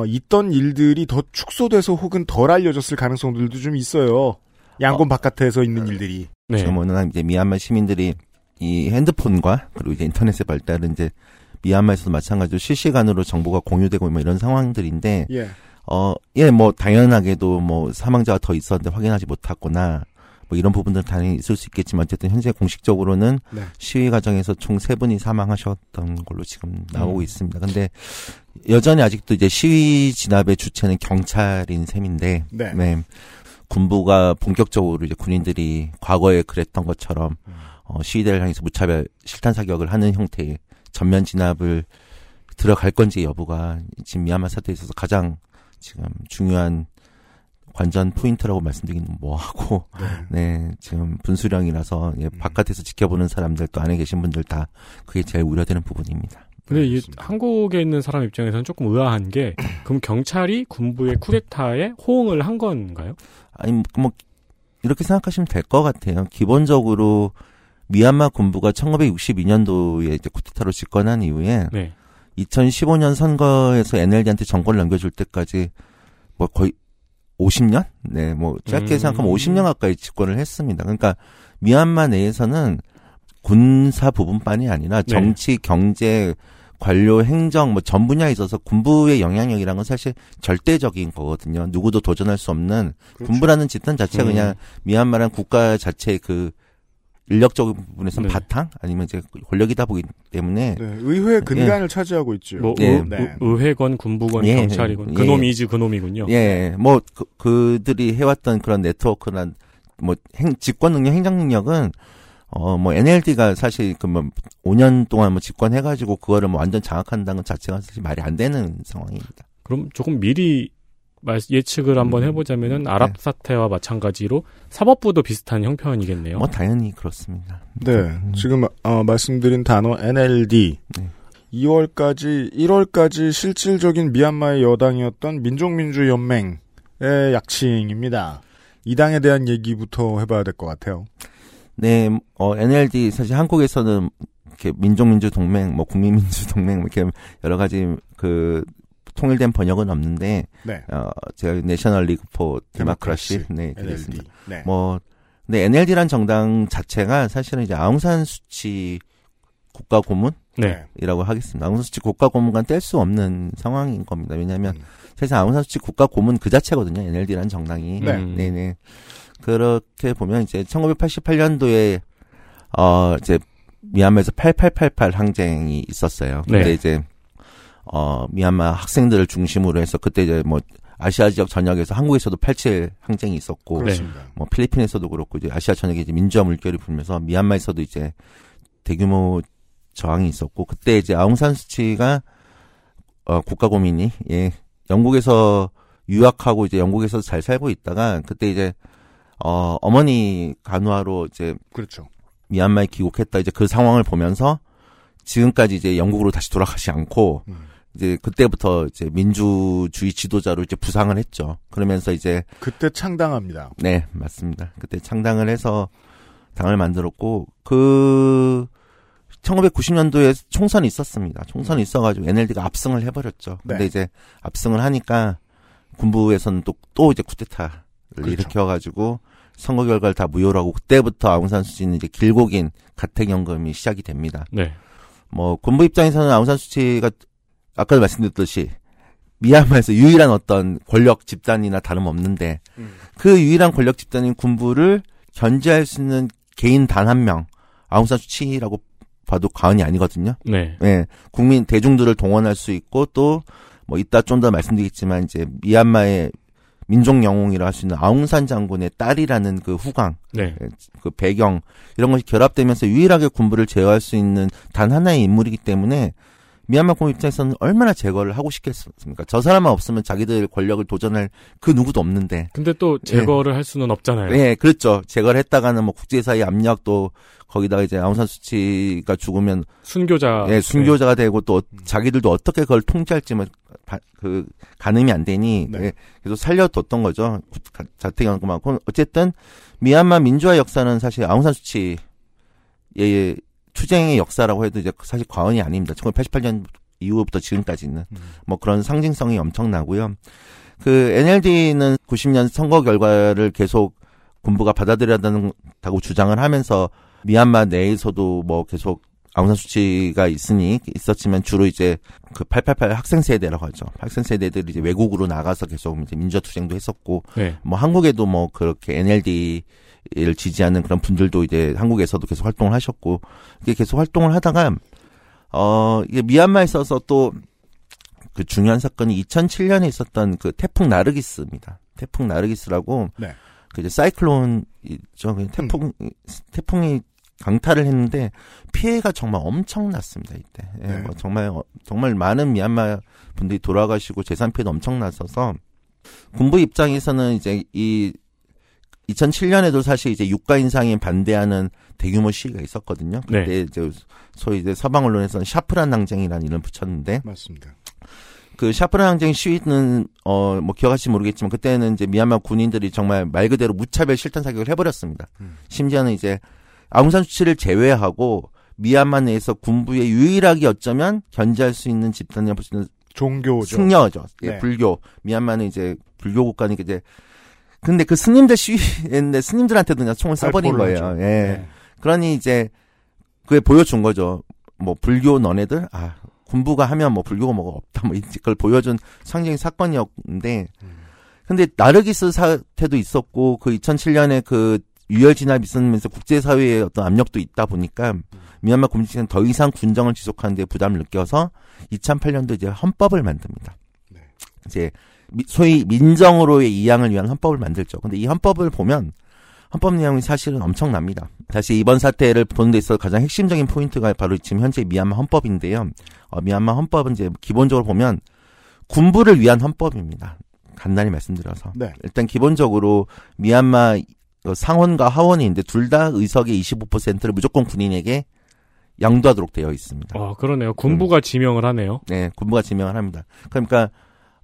있던 일들이 더 축소돼서 혹은 덜 알려졌을 가능성들도 좀 있어요. 양곤 바깥에서 있는 일들이. 네. 지금은 이제 미얀마 시민들이 이 핸드폰과 그리고 이제 인터넷의 발달은 이제 미얀마에서도 마찬가지로 실시간으로 정보가 공유되고 이런 상황들인데 예. 예, 뭐 당연하게도 뭐 사망자가 더 있었는데 확인하지 못했거나 뭐 이런 부분들은 당연히 있을 수 있겠지만 어쨌든 현재 공식적으로는 네. 시위 과정에서 총 3분이 사망하셨던 걸로 지금 나오고 있습니다. 근데 여전히 아직도 이제 시위 진압의 주체는 경찰인 셈인데 네. 네. 군부가 본격적으로 이제 군인들이 과거에 그랬던 것처럼 시위대를 향해서 무차별 실탄 사격을 하는 형태의 전면 진압을 들어갈 건지 여부가 지금 미얀마 사태에 있어서 가장 지금 중요한 관전 포인트라고 말씀드리긴 뭐하고 네, 네 지금 분수령이라서 예, 바깥에서 지켜보는 사람들 또 안에 계신 분들 다 그게 제일 우려되는 부분입니다. 근데 이 한국에 있는 사람 입장에서는 조금 의아한 게 그럼 경찰이 군부의 쿠데타에 호응을 한 건가요? 아니 뭐 이렇게 생각하시면 될 것 같아요. 기본적으로 미얀마 군부가 1962년도에 이제 쿠데타로 집권한 이후에 네. 2015년 선거에서 NLD한테 정권을 넘겨줄 때까지 뭐 거의 50년? 네, 뭐 짧게 생각하면 50년 가까이 집권을 했습니다. 그러니까 미얀마 내에서는 군사 부분만이 아니라 정치, 네. 경제, 관료, 행정 뭐 전 분야에 있어서 군부의 영향력이라는 건 사실 절대적인 거거든요. 누구도 도전할 수 없는 그렇죠. 군부라는 집단 자체가 그냥 미얀마란 국가 자체의 그 인력적인 부분에서는 네. 바탕 아니면 이제 권력이다 보기 때문에 네, 의회 근간을 예. 차지하고 있죠. 뭐 예. 의회건 군부건 예. 경찰이건 예. 그놈이지 그놈이군요. 예, 뭐 그들이 해왔던 그런 네트워크나 뭐 집권 능력, 행정 능력은 뭐 NLD가 사실 그 뭐 5년 동안 뭐 집권해가지고 그거를 뭐 완전 장악한다는 것 자체가 사실 말이 안 되는 상황입니다. 그럼 조금 미리 예측을 한번 해보자면은 아랍 사태와 마찬가지로 사법부도 비슷한 형편이겠네요. 뭐 당연히 그렇습니다. 네, 지금 말씀드린 단어 NLD 2월까지 1월까지 실질적인 미얀마의 여당이었던 민족민주연맹의 약칭입니다. 이 당에 대한 얘기부터 해봐야 될 것 같아요. 네, NLD 사실 한국에서는 이렇게 민족민주동맹, 뭐 국민민주동맹 이렇게 여러 가지 그 통일된 번역은 없는데, 네. 제가 내셔널 리그 포 데모크라시, 네, 그랬습니다. 네. 뭐, 근데 NLD란 정당 자체가 사실은 이제 아웅산 수치 국가 고문이라고 네. 하겠습니다. 아웅산 수치 국가 고문과는 뗄 수 없는 상황인 겁니다. 왜냐하면 사실 아웅산 수치 국가 고문 그 자체거든요. NLD란 정당이, 네, 네. 그렇게 보면 이제 1988년도에 이제 미얀마에서 8888 항쟁이 있었어요. 근데 네. 이제 미얀마 학생들을 중심으로 해서 그때 이제 뭐 아시아 지역 전역에서 한국에서도 87 항쟁이 있었고, 그렇습니다. 뭐 필리핀에서도 그렇고 이제 아시아 전역에 이제 민주화 물결이 불면서 미얀마에서도 이제 대규모 저항이 있었고, 그때 이제 아웅산 수치가 국가 고문이 예 영국에서 유학하고 이제 영국에서 잘 살고 있다가 그때 이제 어머니 간호하러 이제 그렇죠. 미얀마에 귀국했다 이제 그 상황을 보면서 지금까지 이제 영국으로 다시 돌아가지 않고. 이제 그때부터 이제 민주주의 지도자로 이제 부상을 했죠. 그러면서 이제 그때 창당합니다. 네, 맞습니다. 그때 창당을 해서 당을 만들었고 그 1990년도에 총선이 있었습니다. 총선이 있어가지고 NLD가 압승을 해버렸죠. 근데 네. 이제 압승을 하니까 군부에서는 또 이제 쿠데타를 그렇죠. 일으켜가지고 선거 결과를 다 무효로 하고 그때부터 아웅산 수치는 이제 길고 긴 가택연금이 시작이 됩니다. 네. 뭐 군부 입장에서는 아웅산 수치가 아까도 말씀드렸듯이 미얀마에서 유일한 어떤 권력 집단이나 다름없는데 그 유일한 권력 집단인 군부를 견제할 수 있는 개인 단 한 명 아웅산 수치라고 봐도 과언이 아니거든요. 네. 네. 국민 대중들을 동원할 수 있고 또 뭐 이따 좀 더 말씀드리겠지만 이제 미얀마의 민족 영웅이라 할 수 있는 아웅산 장군의 딸이라는 그 후광, 네. 그 배경 이런 것이 결합되면서 유일하게 군부를 제어할 수 있는 단 하나의 인물이기 때문에 미얀마 군 입장에서는 얼마나 제거를 하고 싶겠습니까? 저 사람만 없으면 자기들 권력을 도전할 그 누구도 없는데. 근데 또 제거를 예. 할 수는 없잖아요. 예, 그렇죠. 제거를 했다가는 뭐 국제사회 압력도 거기다가 이제 아웅산 수치가 죽으면 순교자, 예, 순교자가 네. 되고 또 자기들도 어떻게 그걸 통제할지 뭐 그 가늠이 안 되니 네. 예, 계속 살려뒀던 거죠. 자택연금하고 어쨌든 미얀마 민주화 역사는 사실 아웅산 수치 예. 투쟁의 역사라고 해도 이제 사실 과언이 아닙니다. 1988년 이후부터 지금까지는 뭐 그런 상징성이 엄청나고요. 그 NLD는 90년 선거 결과를 계속 군부가 받아들여야 된다고 주장을 하면서 미얀마 내에서도 뭐 계속 아웅산 수치가 있었지만 주로 이제 그 888 학생 세대라고 하죠. 학생 세대들이 이제 외국으로 나가서 계속 이제 민주투쟁도 했었고, 네. 뭐 한국에도 뭐 그렇게 NLD를 지지하는 그런 분들도 이제 한국에서도 계속 활동을 하셨고, 이게 계속 활동을 하다가 이게 미얀마에 있어서 또 그 중요한 사건이 2007년에 있었던 그 태풍 나르기스입니다. 태풍 나르기스라고, 네. 그 이제 사이클론이죠. 태풍이 강타를 했는데 피해가 정말 엄청났습니다. 이때 네. 뭐 정말 많은 미얀마 분들이 돌아가시고 재산 피해도 엄청났어서 군부 입장에서는 이제 이 2007년에도 사실 이제 유가 인상에 반대하는 대규모 시위가 있었거든요. 그때 네. 이제 소위 이제 서방 언론에서는 샤프란 항쟁이라는 이름을 붙였는데 맞습니다. 그 샤프란 항쟁 시위는 뭐 기억하실지 모르겠지만 그때는 이제 미얀마 군인들이 정말 말 그대로 무차별 실탄 사격을 해버렸습니다. 심지어는 이제 아웅산 수치를 제외하고 미얀마 내에서 군부의 유일하게 어쩌면 견제할 수 있는 집단이라고 볼 수 있는 종교죠. 승려죠. 예, 네. 불교. 미얀마는 이제 불교 국가니까 이제 근데 그 스님들 시위했는데 스님들한테도 그냥 총을 쏴버린 거예요. 예. 네. 그러니 이제 그게 보여준 거죠. 뭐 불교 너네들 군부가 하면 뭐 불교가 뭐가 없다 뭐 그걸 보여준 상징 사건이었는데 근데 나르기스 사태도 있었고 그 2007년에 그 유혈 진압이 있으면서 국제사회의 어떤 압력도 있다 보니까 미얀마 군부는 더 이상 군정을 지속하는 데 부담을 느껴서 2008년도 이제 헌법을 만듭니다. 네. 이제 소위 민정으로의 이양을 위한 헌법을 만들죠. 근데 이 헌법을 보면 헌법 내용이 사실은 엄청납니다. 사실 이번 사태를 보는 데 있어서 가장 핵심적인 포인트가 바로 지금 현재 미얀마 헌법인데요. 미얀마 헌법은 이제 기본적으로 보면 군부를 위한 헌법입니다. 간단히 말씀드려서. 네. 일단 기본적으로 미얀마 상원과 하원인데 둘 다 의석의 25%를 무조건 군인에게 양도하도록 되어 있습니다. 그러네요. 군부가 지명을 하네요. 네, 군부가 지명을 합니다. 그러니까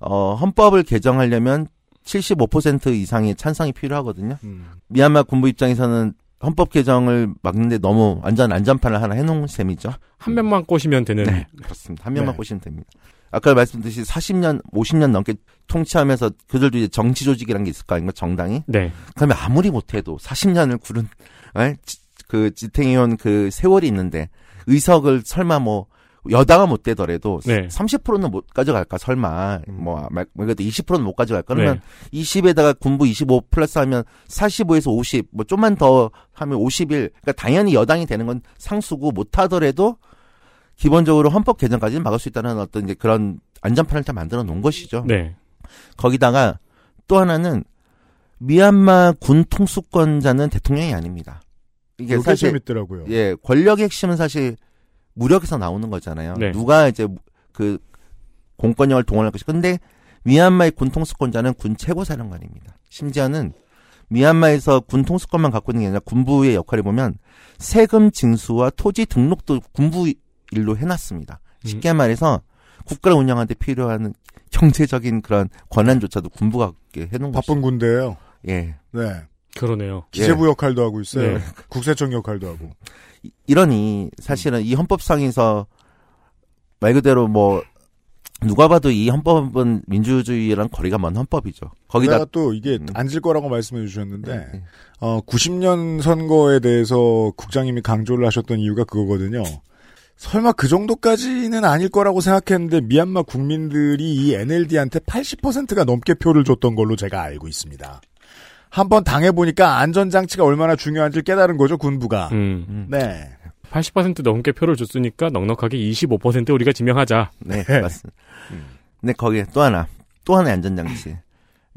헌법을 개정하려면 75% 이상의 찬성이 필요하거든요. 미얀마 군부 입장에서는 헌법 개정을 막는데 너무 완전 안전판을 하나 해놓은 셈이죠. 한 명만 꼬시면 되는. 네, 그렇습니다. 한 명만 네. 꼬시면 됩니다. 아까 말씀드렸듯이 40년, 50년 넘게 통치하면서 그들도 이제 정치 조직이라는 게 있을 거 아닌가, 정당이? 네. 그러면 아무리 못해도 40년을 구른, 그 지탱해온 그 세월이 있는데 의석을 설마 뭐, 여당은 못 되더라도 네. 30%는 못 가져갈까 설마 그래도 20%는 못 가져갈까 그러면 네. 20에다가 군부 25 플러스 하면 45에서 50 뭐 좀만 더 하면 51 그러니까 당연히 여당이 되는 건 상수고 못 하더라도 기본적으로 헌법 개정까지는 막을 수 있다는 어떤 이제 그런 안전판을 다 만들어 놓은 것이죠. 네. 거기다가 또 하나는 미얀마 군 통수권자는 대통령이 아닙니다. 이게 사실 재밌더라고요. 예, 권력의 핵심은 사실 무력에서 나오는 거잖아요. 네. 누가 이제 그 공권력을 동원할 것이. 근데 미얀마의 군 통수권자는 군 최고사령관입니다. 심지어는 미얀마에서 군 통수권만 갖고 있는 게 아니라 군부의 역할을 보면 세금 징수와 토지 등록도 군부 일로 해놨습니다. 쉽게 말해서 국가를 운영하는 데 필요한 경제적인 그런 권한조차도 군부가 갖게 해놓은 거죠. 바쁜 군대예요. 예. 네. 그러네요. 기재부 예. 역할도 하고 있어요. 네. 국세청 역할도 하고. 이러니 사실은 이 헌법상에서 말 그대로 뭐 누가 봐도 이 헌법은 민주주의랑 거리가 먼 헌법이죠. 거기다 또 이게 앉을 거라고 말씀해 주셨는데 네. 90년 선거에 대해서 국장님이 강조를 하셨던 이유가 그거거든요. 설마 그 정도까지는 아닐 거라고 생각했는데 미얀마 국민들이 이 NLD한테 80%가 넘게 표를 줬던 걸로 제가 알고 있습니다. 한번 당해보니까 안전장치가 얼마나 중요한지 깨달은 거죠, 군부가. 네. 80% 넘게 표를 줬으니까 넉넉하게 25% 우리가 지명하자. 네, 맞습니다. 근데 거기에 또 하나의 안전장치.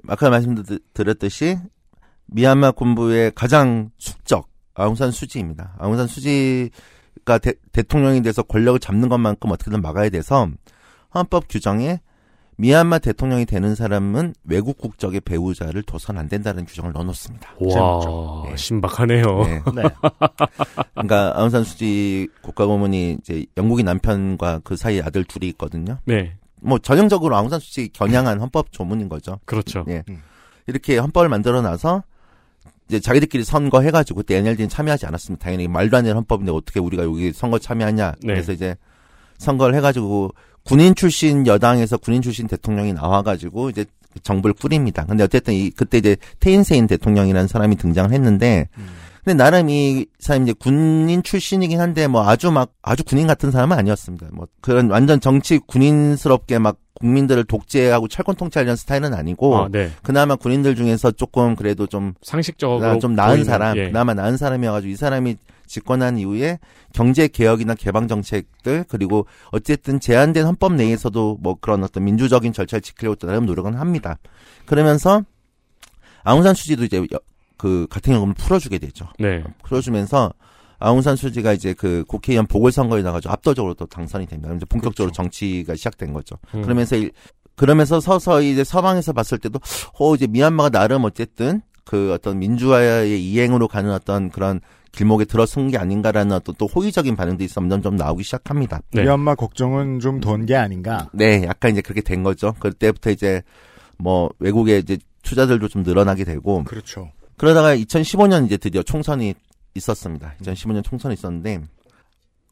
아까 말씀드렸듯이, 미얀마 군부의 가장 숙적, 아웅산 수지입니다. 아웅산 수지가 대통령이 돼서 권력을 잡는 것만큼 어떻게든 막아야 돼서, 헌법 규정에 미얀마 대통령이 되는 사람은 외국 국적의 배우자를 둬선 안 된다는 규정을 넣어놓습니다. 와, 네. 신박하네요. 네. 네. 그러니까 아웅산 수치 국가고문이 이제 영국인 남편과 그 사이 아들 둘이 있거든요. 네. 뭐 전형적으로 아웅산 수치 겨냥한 헌법 조문인 거죠. 그렇죠. 네. 이렇게 헌법을 만들어놔서 이제 자기들끼리 선거해가지고 그때 NLD는 참여하지 않았습니다. 당연히 말도 안 되는 헌법인데 어떻게 우리가 여기 선거 참여하냐. 네. 그래서 이제 선거를 해가지고. 군인 출신 여당에서 군인 출신 대통령이 나와가지고 이제 정부를 꾸립니다. 근데 어쨌든 그때 이제 테인세인 대통령이라는 사람이 등장을 했는데 근데 나름 이 사람 이제 군인 출신이긴 한데 뭐 아주 군인 같은 사람은 아니었습니다. 뭐 그런 완전 정치 군인스럽게 막 국민들을 독재하고 철권 통치하려는 스타일은 아니고 아, 네. 그나마 군인들 중에서 조금 그래도 좀 상식적으로 좀 나은 보이는, 사람, 예. 그나마 나은 사람이어가지고 이 사람이 집권한 이후에 경제 개혁이나 개방 정책들 그리고 어쨌든 제한된 헌법 내에서도 뭐 그런 어떤 민주적인 절차를 지키려고 나름 노력은 합니다. 그러면서 아웅산 수치도 이제 그 같은 경우는 풀어주게 되죠. 네. 풀어주면서 아웅산 수치가 이제 그 국회의원 보궐선거에 나가서 압도적으로 또 당선이 됩니다. 이제 본격적으로 그렇죠. 정치가 시작된 거죠. 그러면서 서서히 이제 서방에서 봤을 때도 이제 미얀마가 나름 어쨌든 그 어떤 민주화의 이행으로 가는 어떤 그런 길목에 들어선 게 아닌가라는 어떤 또 호의적인 반응들이 점점 나오기 시작합니다. 네. 미얀마 걱정은 좀 돈 게 아닌가? 네, 약간 이제 그렇게 된 거죠. 그때부터 이제 뭐 외국의 이제 투자들도 좀 늘어나게 되고. 그렇죠. 그러다가 2015년 이제 드디어 총선이 있었습니다. 2015년 총선이 있었는데,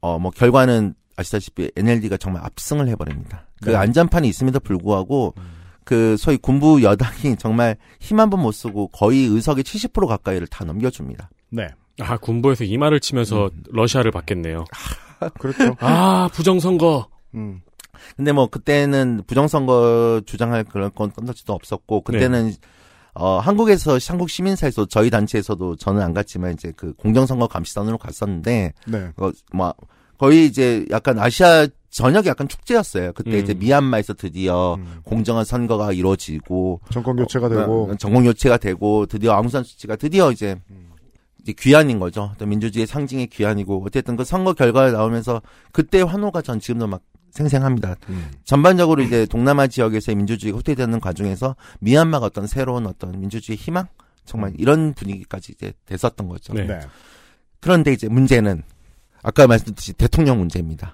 뭐 결과는 아시다시피 NLD가 정말 압승을 해버립니다. 그 네. 안전판이 있음에도 불구하고, 그 소위 군부 여당이 정말 힘 한 번 못 쓰고 거의 의석의 70% 가까이를 다 넘겨줍니다. 네. 아, 군부에서 이 말을 치면서 러시아를 받겠네요. 그렇죠. 아, 부정선거. 근데 뭐 그때는 부정선거 주장할 그런 건 건더지도 없었고, 그때는 네. 한국에서, 한국 시민사에서, 저희 단체에서도 저는 안 갔지만, 이제 그 공정선거 감시단으로 갔었는데, 네. 거의 이제 약간 아시아 전역이 약간 축제였어요. 그때 이제 미얀마에서 드디어 공정한 선거가 이루어지고, 정권 교체가 되고, 드디어 아웅산 수치가 드디어 이제 귀환인 거죠. 또 민주주의의 상징의 귀환이고, 어쨌든 그 선거 결과가 나오면서, 그때 환호가 전 지금도 막, 생생합니다. 전반적으로 이제 동남아 지역에서의 민주주의가 후퇴되는 과정에서 미얀마가 어떤 새로운 어떤 민주주의 희망? 정말 이런 분위기까지 이제 됐었던 거죠. 네. 그런데 이제 문제는 아까 말씀드렸듯이 대통령 문제입니다.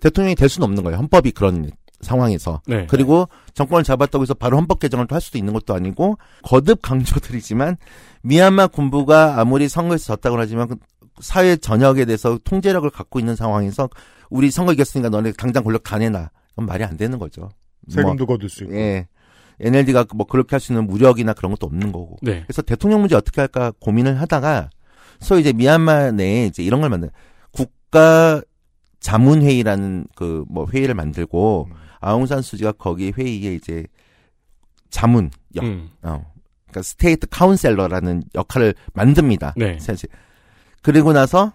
대통령이 될 수는 없는 거예요. 헌법이 그런 상황에서. 네. 그리고 정권을 잡았다고 해서 바로 헌법 개정을 또 할 수도 있는 것도 아니고 거듭 강조드리지만 미얀마 군부가 아무리 선거에서 졌다고 하지만 사회 전역에 대해서 통제력을 갖고 있는 상황에서 우리 선거 이겼으니까 너네 당장 권력 다 내놔. 그건 말이 안 되는 거죠. 세금도 거둘 수 있고. 예. NLD가 뭐 그렇게 할 수 있는 무력이나 그런 것도 없는 거고. 네. 그래서 대통령 문제 어떻게 할까 고민을 하다가 소위 이제 미얀마 내에 이제 이런 걸 만든 국가 자문회의라는 그 뭐 회의를 만들고 아웅산 수치가 거기 회의에 이제 자문 역, 그러니까 스테이트 카운셀러라는 역할을 만듭니다. 네. 사실. 그리고 나서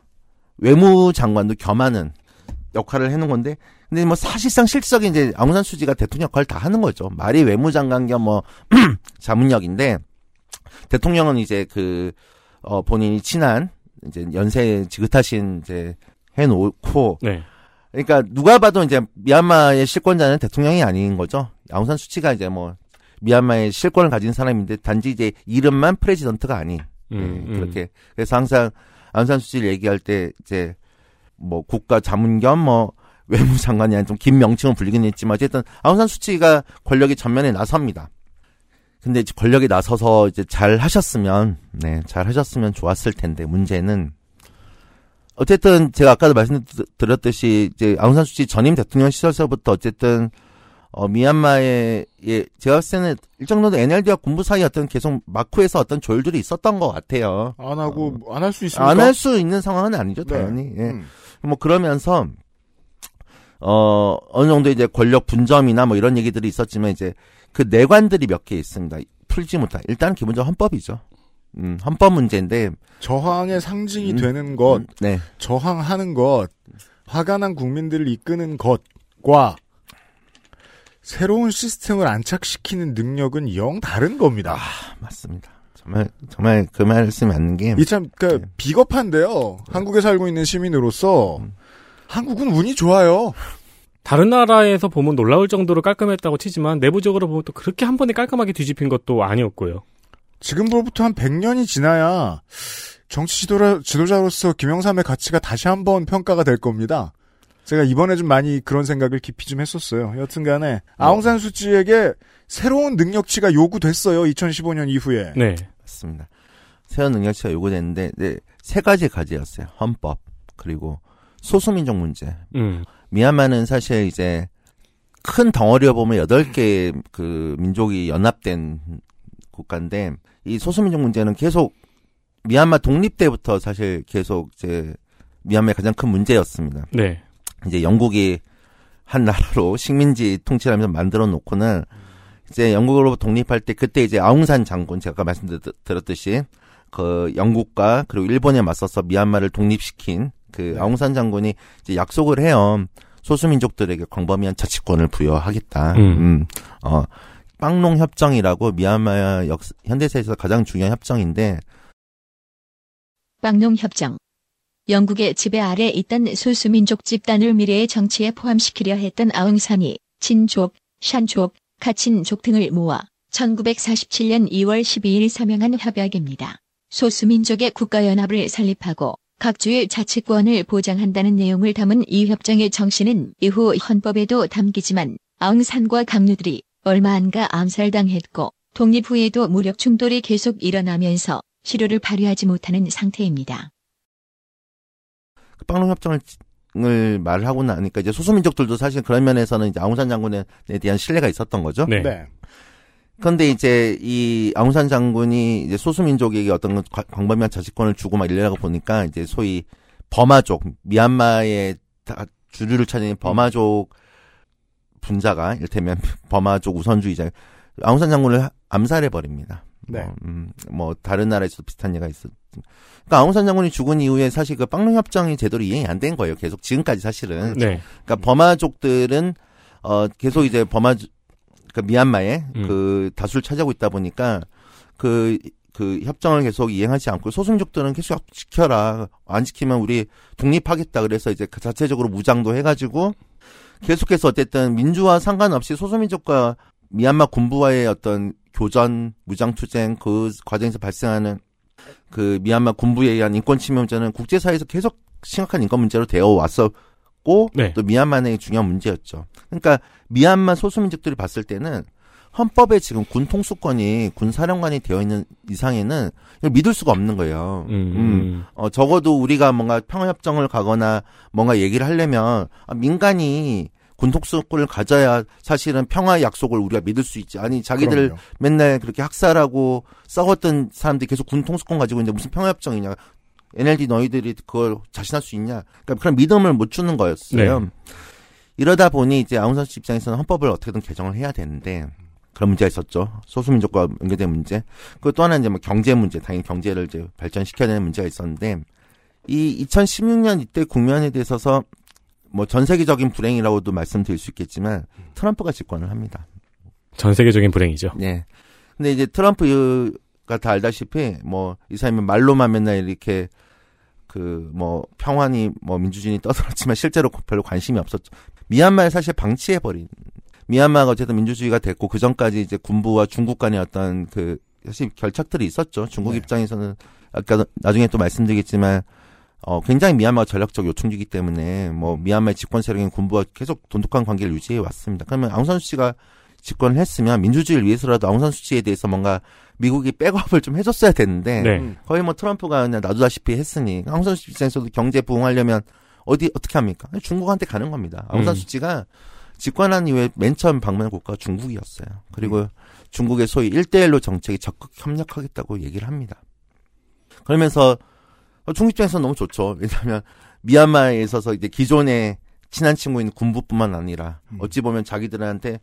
외무장관도 겸하는 역할을 해놓은 건데, 근데 뭐 사실상 실질적인 이제 아웅산 수치가 대통령 역할을 다 하는 거죠. 말이 외무장관 겸 뭐 자문역인데 대통령은 이제 그 본인이 친한 이제 연세 지긋하신 이제 해놓고, 네. 그러니까 누가 봐도 이제 미얀마의 실권자는 대통령이 아닌 거죠. 아웅산 수치가 이제 뭐 미얀마의 실권을 가진 사람인데 단지 이제 이름만 프레지던트가 아닌 그렇게 그래서 항상 아웅산 수치를 얘기할 때 이제 뭐 국가 자문 겸 뭐 외무장관이 아닌 좀 긴 명칭은 불리긴 했지만 어쨌든 아웅산 수치가 권력의 전면에 나섭니다. 근데 이제 권력에 나서서 이제 잘 하셨으면 좋았을 텐데 문제는 어쨌든 제가 아까도 말씀드렸듯이 이제 아웅산 수치 전임 대통령 시절서부터 어쨌든 미얀마에 제가 봤을 때는 일정 정도 NLD와 군부 사이 어떤 계속 마쿠에서 어떤 조율들이 있었던 것 같아요. 안 하고 안 할 수 있습니까? 안 할 수 있는 상황은 아니죠, 당연히. 네. 예. 뭐 그러면서 어느 정도 이제 권력 분점이나 뭐 이런 얘기들이 있었지만 이제 그 내관들이 몇 개 있습니다. 풀지 못한. 일단 기본적으로 헌법이죠. 헌법 문제인데 저항의 상징이 되는 것, 네. 저항하는 것, 화가 난 국민들을 이끄는 것과 새로운 시스템을 안착시키는 능력은 영 다른 겁니다. 아, 맞습니다. 정말 그 말씀이 맞는 게 이 참 그러니까 네. 비겁한데요. 네. 한국에 살고 있는 시민으로서 한국은 운이 좋아요. 다른 나라에서 보면 놀라울 정도로 깔끔했다고 치지만 내부적으로 보면 또 그렇게 한 번에 깔끔하게 뒤집힌 것도 아니었고요. 지금으로부터 한 100년이 지나야 정치 지도자로서 김영삼의 가치가 다시 한번 평가가 될 겁니다. 제가 이번에 좀 많이 그런 생각을 깊이 좀 했었어요. 여튼간에 아웅산 수치에게 새로운 능력치가 요구됐어요. 2015년 이후에. 네. 맞습니다. 새로운 능력치가 요구됐는데 네, 세 가지 가지였어요. 헌법 그리고 소수민족 문제. 미얀마는 사실 이제 큰 덩어리로 보면 8개의 그 민족이 연합된 국가인데 이 소수민족 문제는 계속 미얀마 독립 때부터 사실 계속 이제 미얀마의 가장 큰 문제였습니다. 네. 이제 영국이 한 나라로 식민지 통치를 하면서 만들어 놓고는 이제 영국으로 독립할 때 그때 이제 아웅산 장군 제가 아까 말씀드렸듯이 그 영국과 그리고 일본에 맞서서 미얀마를 독립시킨 그 아웅산 장군이 이제 약속을 해요. 소수민족들에게 광범위한 자치권을 부여하겠다. 빵농 협정이라고 미얀마 현대사에서 가장 중요한 협정인데 빵농 협정. 영국의 지배 아래 있던 소수민족 집단을 미래의 정치에 포함시키려 했던 아웅산이 친족, 샨족, 카친족 등을 모아 1947년 2월 12일 서명한 협약입니다. 소수민족의 국가연합을 설립하고 각 주의 자치권을 보장한다는 내용을 담은 이 협정의 정신은 이후 헌법에도 담기지만 아웅산과 강류들이 얼마 안가 암살당했고 독립 후에도 무력 충돌이 계속 일어나면서 실효를 발휘하지 못하는 상태입니다. 빵농 협정을 말하고 나니까 이제 소수민족들도 사실 그런 면에서는 이제 아웅산 장군에 대한 신뢰가 있었던 거죠. 네. 네. 그런데 이제 이 아웅산 장군이 이제 소수민족에게 어떤 광범위한 자치권을 주고 막 이러려고 보니까 이제 소위 버마족, 미얀마의 다 주류를 차지하는 버마족 분자가 이를테면 버마족 우선주의자 아웅산 장군을 암살해 버립니다. 네. 뭐 다른 나라에서도 비슷한 예가 있었죠. 그러니까 아웅산 장군이 죽은 이후에 사실 그 빵농 협정이 제대로 이행이 안 된 거예요. 계속 지금까지 사실은. 네. 그러니까 버마족들은 계속 이제 그러니까 미얀마에 그 다수를 차지하고 있다 보니까 그 협정을 계속 이행하지 않고 소수민족들은 계속 지켜라. 안 지키면 우리 독립하겠다. 그래서 이제 자체적으로 무장도 해가지고 계속해서 어쨌든 민주화 상관없이 소수민족과 미얀마 군부와의 어떤 교전, 무장투쟁, 그 과정에서 발생하는 그 미얀마 군부에 의한 인권침해 문제는 국제사회에서 계속 심각한 인권 문제로 되어 왔었고, 네. 또 미얀마 내의 중요한 문제였죠. 그러니까 미얀마 소수민족들이 봤을 때는 헌법에 지금 군 통수권이 군 사령관이 되어 있는 이상에는 이걸 믿을 수가 없는 거예요. 적어도 우리가 뭔가 평화협정을 가거나 뭔가 얘기를 하려면 민간이 군 통수권을 가져야 사실은 평화 약속을 우리가 믿을 수 있지. 아니 자기들 그럼요. 맨날 그렇게 학살하고 싸웠던 사람들이 계속 군 통수권 가지고 이제 무슨 평화협정이냐. NLD 너희들이 그걸 자신할 수 있냐. 그러니까 그런 믿음을 못 주는 거였어요. 네. 이러다 보니 이제 아웅산 씨 입장에서는 헌법을 어떻게든 개정을 해야 되는데 그런 문제가 있었죠. 소수민족과 연계된 문제. 그리고 또 하나 이제 뭐 경제 문제. 당연히 경제를 이제 발전시켜야 되는 문제가 있었는데 이 2016년 이때 국면에 대해서서 뭐 전 세계적인 불행이라고도 말씀드릴 수 있겠지만 트럼프가 집권을 합니다. 전 세계적인 불행이죠. 네. 근데 이제 트럼프가 다 알다시피 뭐 이 사람이 말로만 맨날 이렇게 그 뭐 평화니 뭐 민주주의니 떠들었지만 실제로 별로 관심이 없었죠. 미얀마를 사실 방치해 버린. 미얀마가 어쨌든 민주주의가 됐고 그 전까지 이제 군부와 중국 간의 어떤 그 사실 결착들이 있었죠. 중국 네. 입장에서는 아까 나중에 또 말씀드리겠지만. 굉장히 미얀마가 전략적 요충지이기 때문에, 뭐, 미얀마의 집권 세력인 군부와 계속 돈독한 관계를 유지해 왔습니다. 그러면 아웅산 수치가 집권을 했으면, 민주주의를 위해서라도 아웅산 수치에 대해서 뭔가 미국이 백업을 좀 해줬어야 됐는데, 네. 거의 뭐 트럼프가 그냥 놔두다시피 했으니, 아웅산 수치 입장에서도 경제 부흥하려면, 어떻게 합니까? 중국한테 가는 겁니다. 아웅산 수치가 집권한 이후에 맨 처음 방문한 국가가 중국이었어요. 그리고 중국의 소위 1대1로 정책에 적극 협력하겠다고 얘기를 합니다. 그러면서, 중국 입장에서는 너무 좋죠. 왜냐하면 미얀마에 있어서 이제 기존의 친한 친구인 군부뿐만 아니라 어찌 보면 자기들한테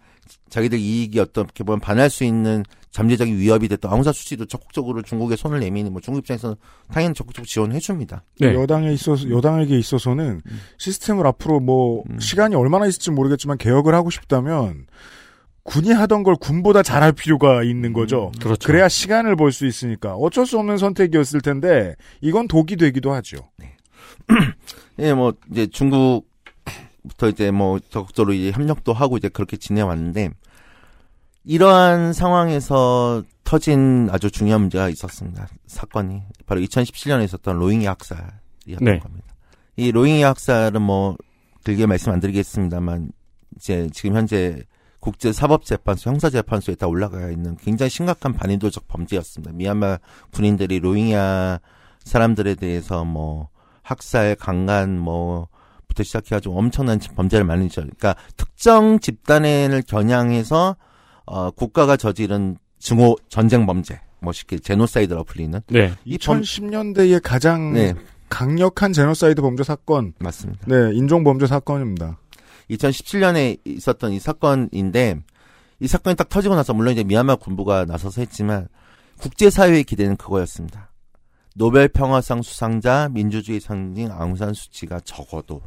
자기들 이익이 어떻게 보면 반할 수 있는 잠재적인 위협이 됐던 아웅산 수치도 적극적으로 중국에 손을 내미니 뭐 중국 입장에서는 당연히 적극적으로 지원해 줍니다. 네. 여당에게 있어서는 시스템을 앞으로 뭐 시간이 얼마나 있을지 모르겠지만 개혁을 하고 싶다면 군이 하던 걸 군보다 잘할 필요가 있는 거죠. 그렇죠. 그래야 시간을 벌 수 있으니까 어쩔 수 없는 선택이었을 텐데 이건 독이 되기도 하죠. 네. 예, 뭐 이제 중국부터 이제 뭐 적극적으로 이제 협력도 하고 이제 그렇게 지내왔는데 이러한 상황에서 터진 아주 중요한 문제가 있었습니다. 사건이 바로 2017년에 있었던 로힝야 학살이었던 네. 겁니다. 이 로힝야 학살은 뭐 길게 말씀 안 드리겠습니다만 이제 지금 현재 국제사법재판소, 형사재판소에 다 올라가 있는 굉장히 심각한 반인도적 범죄였습니다. 미얀마 군인들이 로힝야 사람들에 대해서 뭐 학살, 강간 뭐부터 시작해가지고 엄청난 범죄를 많이 저지르니까 그러니까 특정 집단을 겨냥해서 국가가 저지른 증오 전쟁 범죄 멋있게 제노사이드라 불리는. 네. 2010년대의 가장 네. 강력한 제노사이드 범죄 사건. 맞습니다. 네, 인종 범죄 사건입니다. 2017년에 있었던 이 사건인데 이 사건이 딱 터지고 나서 물론 이제 미얀마 군부가 나서서 했지만 국제사회의 기대는 그거였습니다. 노벨 평화상 수상자 민주주의 상징 아웅산 수치가 적어도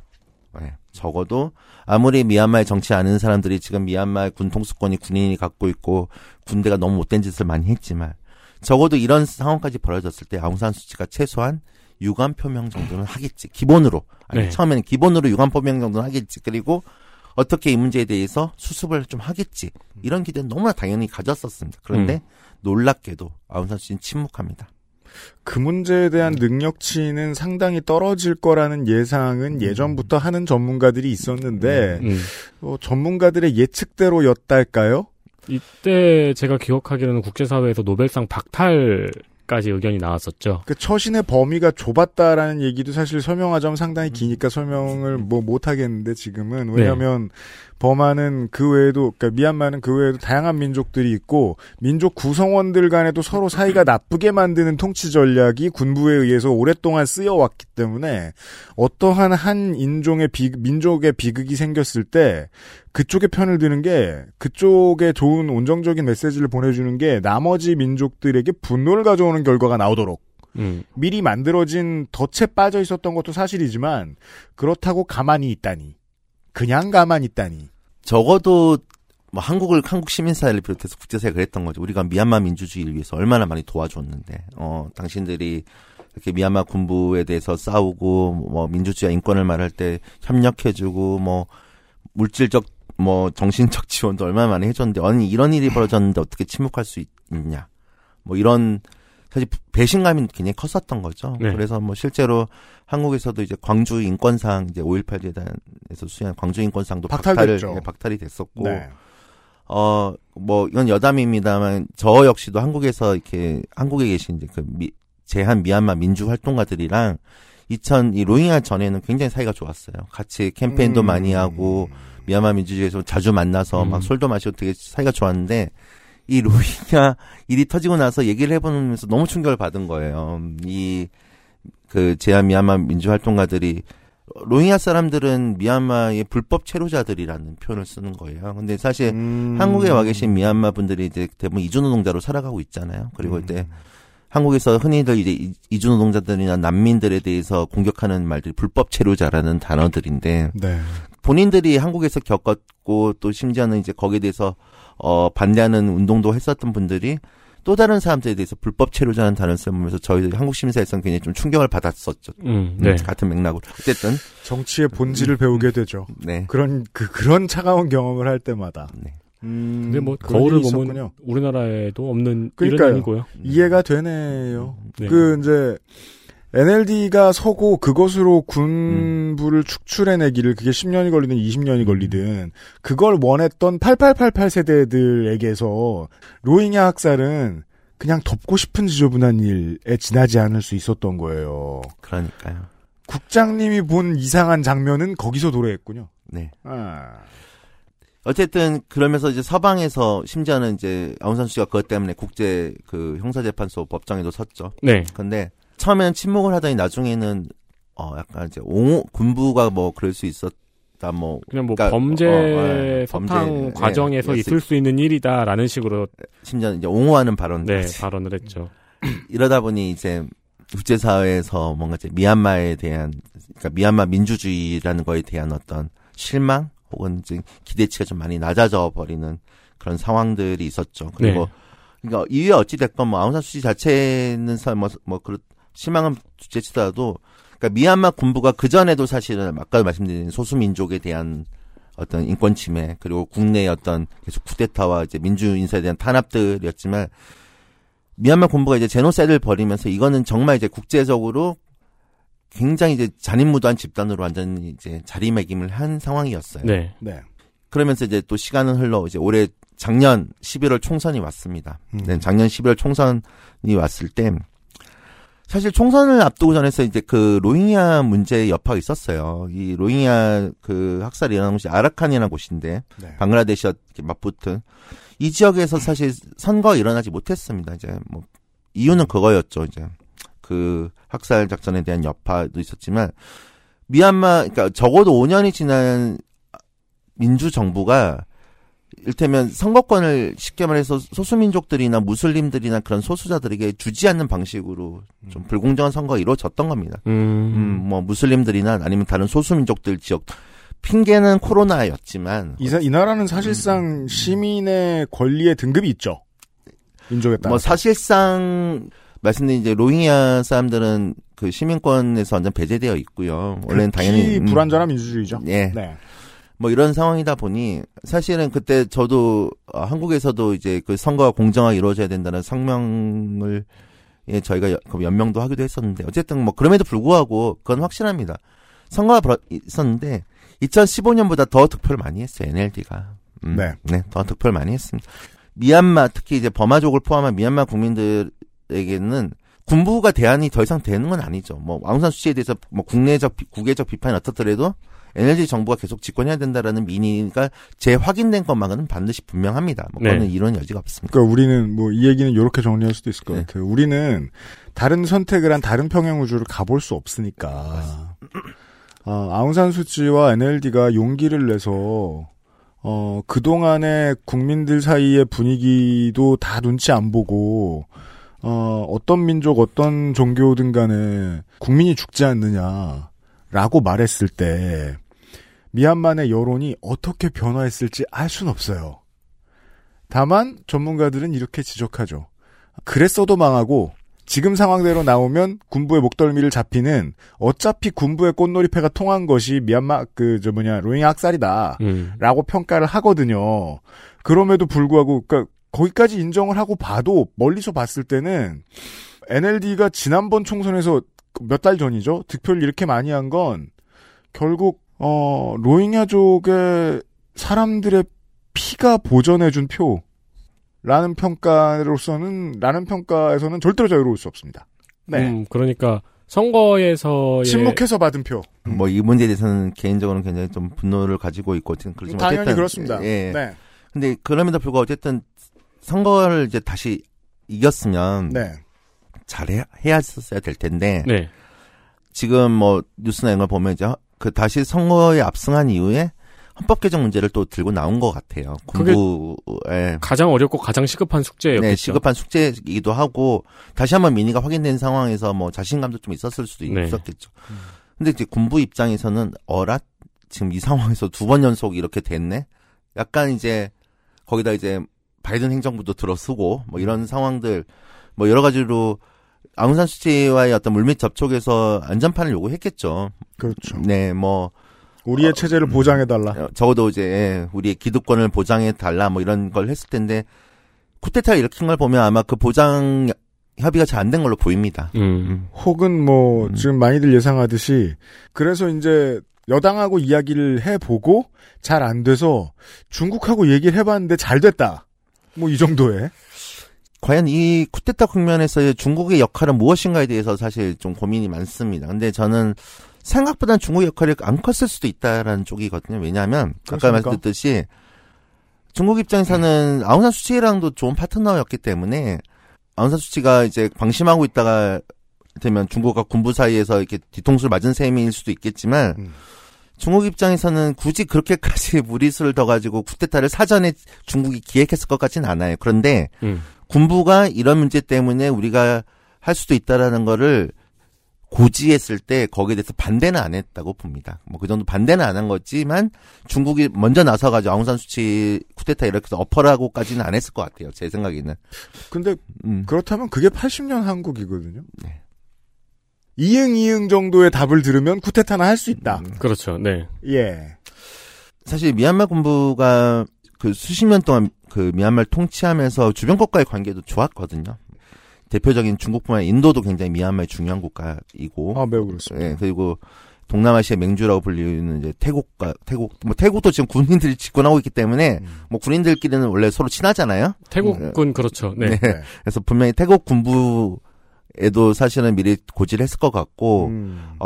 네, 적어도 아무리 미얀마의 정치 아는 사람들이 지금 미얀마의 군 통수권이 군인이 갖고 있고 군대가 너무 못된 짓을 많이 했지만 적어도 이런 상황까지 벌어졌을 때 아웅산 수치가 최소한 유감 표명 정도는 하겠지. 기본으로. 아니, 네. 처음에는 기본으로 유감 표명 정도는 하겠지. 그리고 어떻게 이 문제에 대해서 수습을 좀 하겠지. 이런 기대는 너무나 당연히 가졌었습니다. 그런데 놀랍게도 아웅산 수치는 침묵합니다. 그 문제에 대한 능력치는 상당히 떨어질 거라는 예상은 예전부터 하는 전문가들이 있었는데 전문가들의 예측대로였달까요? 이때 제가 기억하기로는 국제사회에서 노벨상 박탈까지 의견이 나왔었죠. 그 처신의 범위가 좁았다라는 얘기도 사실 설명하자면 상당히 기니까 설명을 뭐 못하겠는데 지금은 왜냐하면 네. 범하는 그 외에도 그러니까 미얀마는 그 외에도 다양한 민족들이 있고 민족 구성원들 간에도 서로 사이가 나쁘게 만드는 통치 전략이 군부에 의해서 오랫동안 쓰여왔기 때문에 어떠한 한 인종의 민족의 비극이 생겼을 때 그쪽의 편을 드는 게 그쪽에 좋은 온정적인 메시지를 보내주는 게 나머지 민족들에게 분노를 가져오는 결과가 나오도록 미리 만들어진 덫에 빠져 있었던 것도 사실이지만 그렇다고 가만히 있다니 그냥 가만히 있다니 적어도 뭐 한국 시민사회를 비롯해서 국제사회가 그랬던 거죠. 우리가 미얀마 민주주의를 위해서 얼마나 많이 도와줬는데 당신들이 이렇게 미얀마 군부에 대해서 싸우고 뭐 민주주의와 인권을 말할 때 협력해주고 뭐 물질적 뭐 정신적 지원도 얼마나 많이 해줬는데 아니 이런 일이 벌어졌는데 어떻게 침묵할 수 있냐 뭐 이런 사실 배신감이 굉장히 컸었던 거죠. 네. 그래서 뭐 실제로 한국에서도 이제 광주 인권상 이제 5.18 재단에서 수여한 광주 인권상도 박탈이 됐었고 네. 뭐 이건 여담입니다만 저 역시도 한국에서 이렇게 한국에 계신 이제 제한 미얀마 민주 활동가들이랑 이 로힝야 전에는 굉장히 사이가 좋았어요. 같이 캠페인도 많이 하고 미얀마 민주주의에서 자주 만나서 막 술도 마시고 되게 사이가 좋았는데 이 로힝야 일이 터지고 나서 얘기를 해보면서 너무 충격을 받은 거예요. 제한 미얀마 민주활동가들이 로힝야 사람들은 미얀마의 불법 체류자들이라는 표현을 쓰는 거예요. 근데 사실 한국에 와 계신 미얀마 분들이 이제 대부분 이주노동자로 살아가고 있잖아요. 그리고 이제 한국에서 흔히들 이제 이주노동자들이나 난민들에 대해서 공격하는 말들이 불법 체류자라는 단어들인데 네. 본인들이 한국에서 겪었고 또 심지어는 이제 거기에 대해서 반대하는 운동도 했었던 분들이 또 다른 사람들에 대해서 불법 체류자라는 단어를 쓰면서 저희들 한국 시민사회에서는 굉장히 좀 충격을 받았었죠. 네. 같은 맥락으로. 어쨌든 정치의 본질을 배우게 되죠. 네. 그런 차가운 경험을 할 때마다. 네. 근데 뭐 거울을 보면 우리나라에도 없는 일은 아니고요. 이해가 되네요. 네. 이제 NLD가 서고 그것으로 군부를 축출해내기를 그게 10년이 걸리든 20년이 걸리든 그걸 원했던 8888 세대들에게서 로힝야 학살은 그냥 덮고 싶은 지저분한 일에 지나지 않을 수 있었던 거예요. 그러니까요. 국장님이 본 이상한 장면은 거기서 도래했군요. 네. 어쨌든 그러면서 이제 서방에서 심지어는 이제 아웅산 수치가 그것 때문에 국제 형사재판소 법정에도 섰죠. 네. 근데 처음에는 침묵을 하더니 나중에는 약간 이제 군부가 뭐 그럴 수 있었다 뭐 그냥 뭐 그러니까 범죄 서탕 과정에서 있을 수 있는 일이다라는 식으로 심지어는 이제 옹호하는 발언을 했죠. 이러다 보니 이제 국제사회에서 뭔가 이제 미얀마에 대한 그러니까 미얀마 민주주의라는 거에 대한 어떤 실망 혹은 이제 기대치가 좀 많이 낮아져 버리는 그런 상황들이 있었죠. 그리고 네. 그러니까 이외에 어찌 됐건 뭐 아웅산 수치 자체는 실망은 둘째치더라도 그러니까 미얀마 군부가 그 전에도 사실은 아까 말씀드린 소수 민족에 대한 어떤 인권 침해 그리고 국내의 어떤 계속 쿠데타와 이제 민주 인사에 대한 탄압들이었지만 미얀마 군부가 이제 제노사이드를 벌이면서 이거는 정말 이제 국제적으로 굉장히 이제 잔인무도한 집단으로 완전히 이제 자리매김을 한 상황이었어요. 네. 네. 그러면서 이제 또 시간은 흘러 이제 작년 11월 총선이 왔습니다. 작년 11월 총선이 왔을 때 사실 총선을 앞두고 전에서 이제 그 로힝야 문제의 여파가 있었어요. 이 로힝야 그 학살이 일어난 곳이 아라칸이라는 곳인데 네. 방글라데시와 맞붙은 이 지역에서 사실 선거가 일어나지 못했습니다. 이제 뭐 이유는 그거였죠. 이제 그 학살 작전에 대한 여파도 있었지만 미얀마, 그러니까 적어도 5년이 지난 민주 정부가 일테면 선거권을 쉽게 말해서 소수민족들이나 무슬림들이나 그런 소수자들에게 주지 않는 방식으로 좀 불공정한 선거가 이루어졌던 겁니다. 뭐 무슬림들이나 아니면 다른 소수민족들 지역 핑계는 코로나였지만 이 나라는 사실상 시민의 권리의 등급이 있죠. 민족에 따라. 뭐 사실상 말씀드린 이제 로힝야 사람들은 그 시민권에서 완전 배제되어 있고요. 원래는 당연히 불완전한 민주주의죠. 예. 네. 뭐 이런 상황이다 보니 사실은 그때 저도 한국에서도 이제 그 선거가 공정하게 이루어져야 된다는 성명을 예, 저희가 연명도 하기도 했었는데 어쨌든 뭐 그럼에도 불구하고 그건 확실합니다. 선거가 있었는데 2015년보다 더 득표를 많이 했어요. NLD가. 네. 네, 더 득표를 많이 했습니다. 미얀마 특히 이제 버마족을 포함한 미얀마 국민들에게는 군부가 대안이 더 이상 되는 건 아니죠. 뭐 아웅산 수치에 대해서 뭐 국내적 국외적 비판이 어떻더라도 NLD 정부가 계속 집권해야 된다라는 민의가 재확인된 것만은 반드시 분명합니다. 뭐 그거는 네. 이런 여지가 없습니다. 그러니까 우리는 뭐 이 얘기는 이렇게 정리할 수도 있을 것 네. 같아요. 우리는 다른 선택을 한 다른 평행 우주를 가볼 수 없으니까. 아웅산 수치와 NLD가 용기를 내서 그동안의 국민들 사이의 분위기도 다 눈치 안 보고 어떤 민족 어떤 종교든 간에 국민이 죽지 않느냐라고 말했을 때 미얀마의 여론이 어떻게 변화했을지 알 순 없어요. 다만 전문가들은 이렇게 지적하죠. 그랬어도 망하고 지금 상황대로 나오면 군부의 목덜미를 잡히는 어차피 군부의 꽃놀이패가 통한 것이 미얀마 로힝야 학살이다 라고 평가를 하거든요. 그럼에도 불구하고 그러니까 거기까지 인정을 하고 봐도 멀리서 봤을 때는 NLD가 지난번 총선에서 몇 달 전이죠. 득표를 이렇게 많이 한 건 결국 로힝야족의 사람들의 피가 보전해준 표 라는 평가에서는 절대로 자유로울 수 없습니다. 네. 그러니까 선거에서의 침묵해서 받은 표. 뭐 이 문제에 대해서는 개인적으로는 굉장히 좀 분노를 가지고 있고 그렇지만 당연히 어쨌든 그렇습니다. 예. 네. 근데 그럼에도 불구하고 어쨌든 선거를 이제 다시 이겼으면 네. 잘해야 했었어야 될 텐데. 네. 지금 뭐 뉴스나 이런 걸 보면 이제 그 다시 선거에 압승한 이후에 헌법 개정 문제를 또 들고 나온 것 같아요. 군부의 가장 어렵고 가장 시급한 숙제예요. 네, 시급한 숙제이기도 하고 다시 한번 민의가 확인된 상황에서 뭐 자신감도 좀 있었을 수도 네. 있었겠죠. 근데 이제 군부 입장에서는 어라 지금 이 상황에서 두 번 연속 이렇게 됐네. 약간 이제 거기다 이제 바이든 행정부도 들어쓰고 뭐 이런 상황들 뭐 여러 가지로 아웅산 수치와의 어떤 물밑 접촉에서 안전판을 요구했겠죠. 그렇죠. 네, 뭐. 우리의 체제를 보장해달라. 적어도 이제 우리의 기득권을 보장해달라 뭐 이런 걸 했을 텐데 쿠데타를 일으킨 걸 보면 아마 그 보장 협의가 잘 안 된 걸로 보입니다. 혹은 뭐 지금 많이들 예상하듯이 그래서 이제 여당하고 이야기를 해보고 잘 안 돼서 중국하고 얘기를 해봤는데 잘 됐다. 뭐 이 정도에. 과연 이 쿠데타 국면에서의 중국의 역할은 무엇인가에 대해서 사실 좀 고민이 많습니다. 근데 저는 생각보다는 중국 역할이 안 컸을 수도 있다라는 쪽이거든요. 왜냐하면 아까 말씀드렸듯이 중국 입장에서는 아웅산 수치랑도 좋은 파트너였기 때문에 아웅산 수치가 이제 방심하고 있다가 되면 중국과 군부 사이에서 이렇게 뒤통수를 맞은 셈일 수도 있겠지만 중국 입장에서는 굳이 그렇게까지 무리수를 더 가지고 쿠데타를 사전에 중국이 기획했을 것 같진 않아요. 그런데 군부가 이런 문제 때문에 우리가 할 수도 있다라는 거를 고지했을 때 거기에 대해서 반대는 안 했다고 봅니다. 뭐 그 정도 반대는 안 한 거지만 중국이 먼저 나서가지고 아웅산 수치 쿠데타 이렇게 해서 엎어라고까지는 안 했을 것 같아요. 제 생각에는. 근데 그렇다면 그게 80년 한국이거든요. 네. 이응 정도의 답을 들으면 쿠데타나 할 수 있다. 그렇죠. 네. 예. 사실 미얀마 군부가 그 수십 년 동안 그 미얀마를 통치하면서 주변 국가의 관계도 좋았거든요. 대표적인 중국뿐만 아니라 인도도 굉장히 미얀마의 중요한 국가이고, 아 매우 그렇습니다. 예, 그리고 동남아시아 맹주라고 불리는 이제 태국도 지금 군인들이 집권하고 있기 때문에 뭐 군인들끼리는 원래 서로 친하잖아요. 태국군 그렇죠. 네. 네. 그래서 분명히 태국 군부 에도 사실은 미리 고지를 했을 것 같고,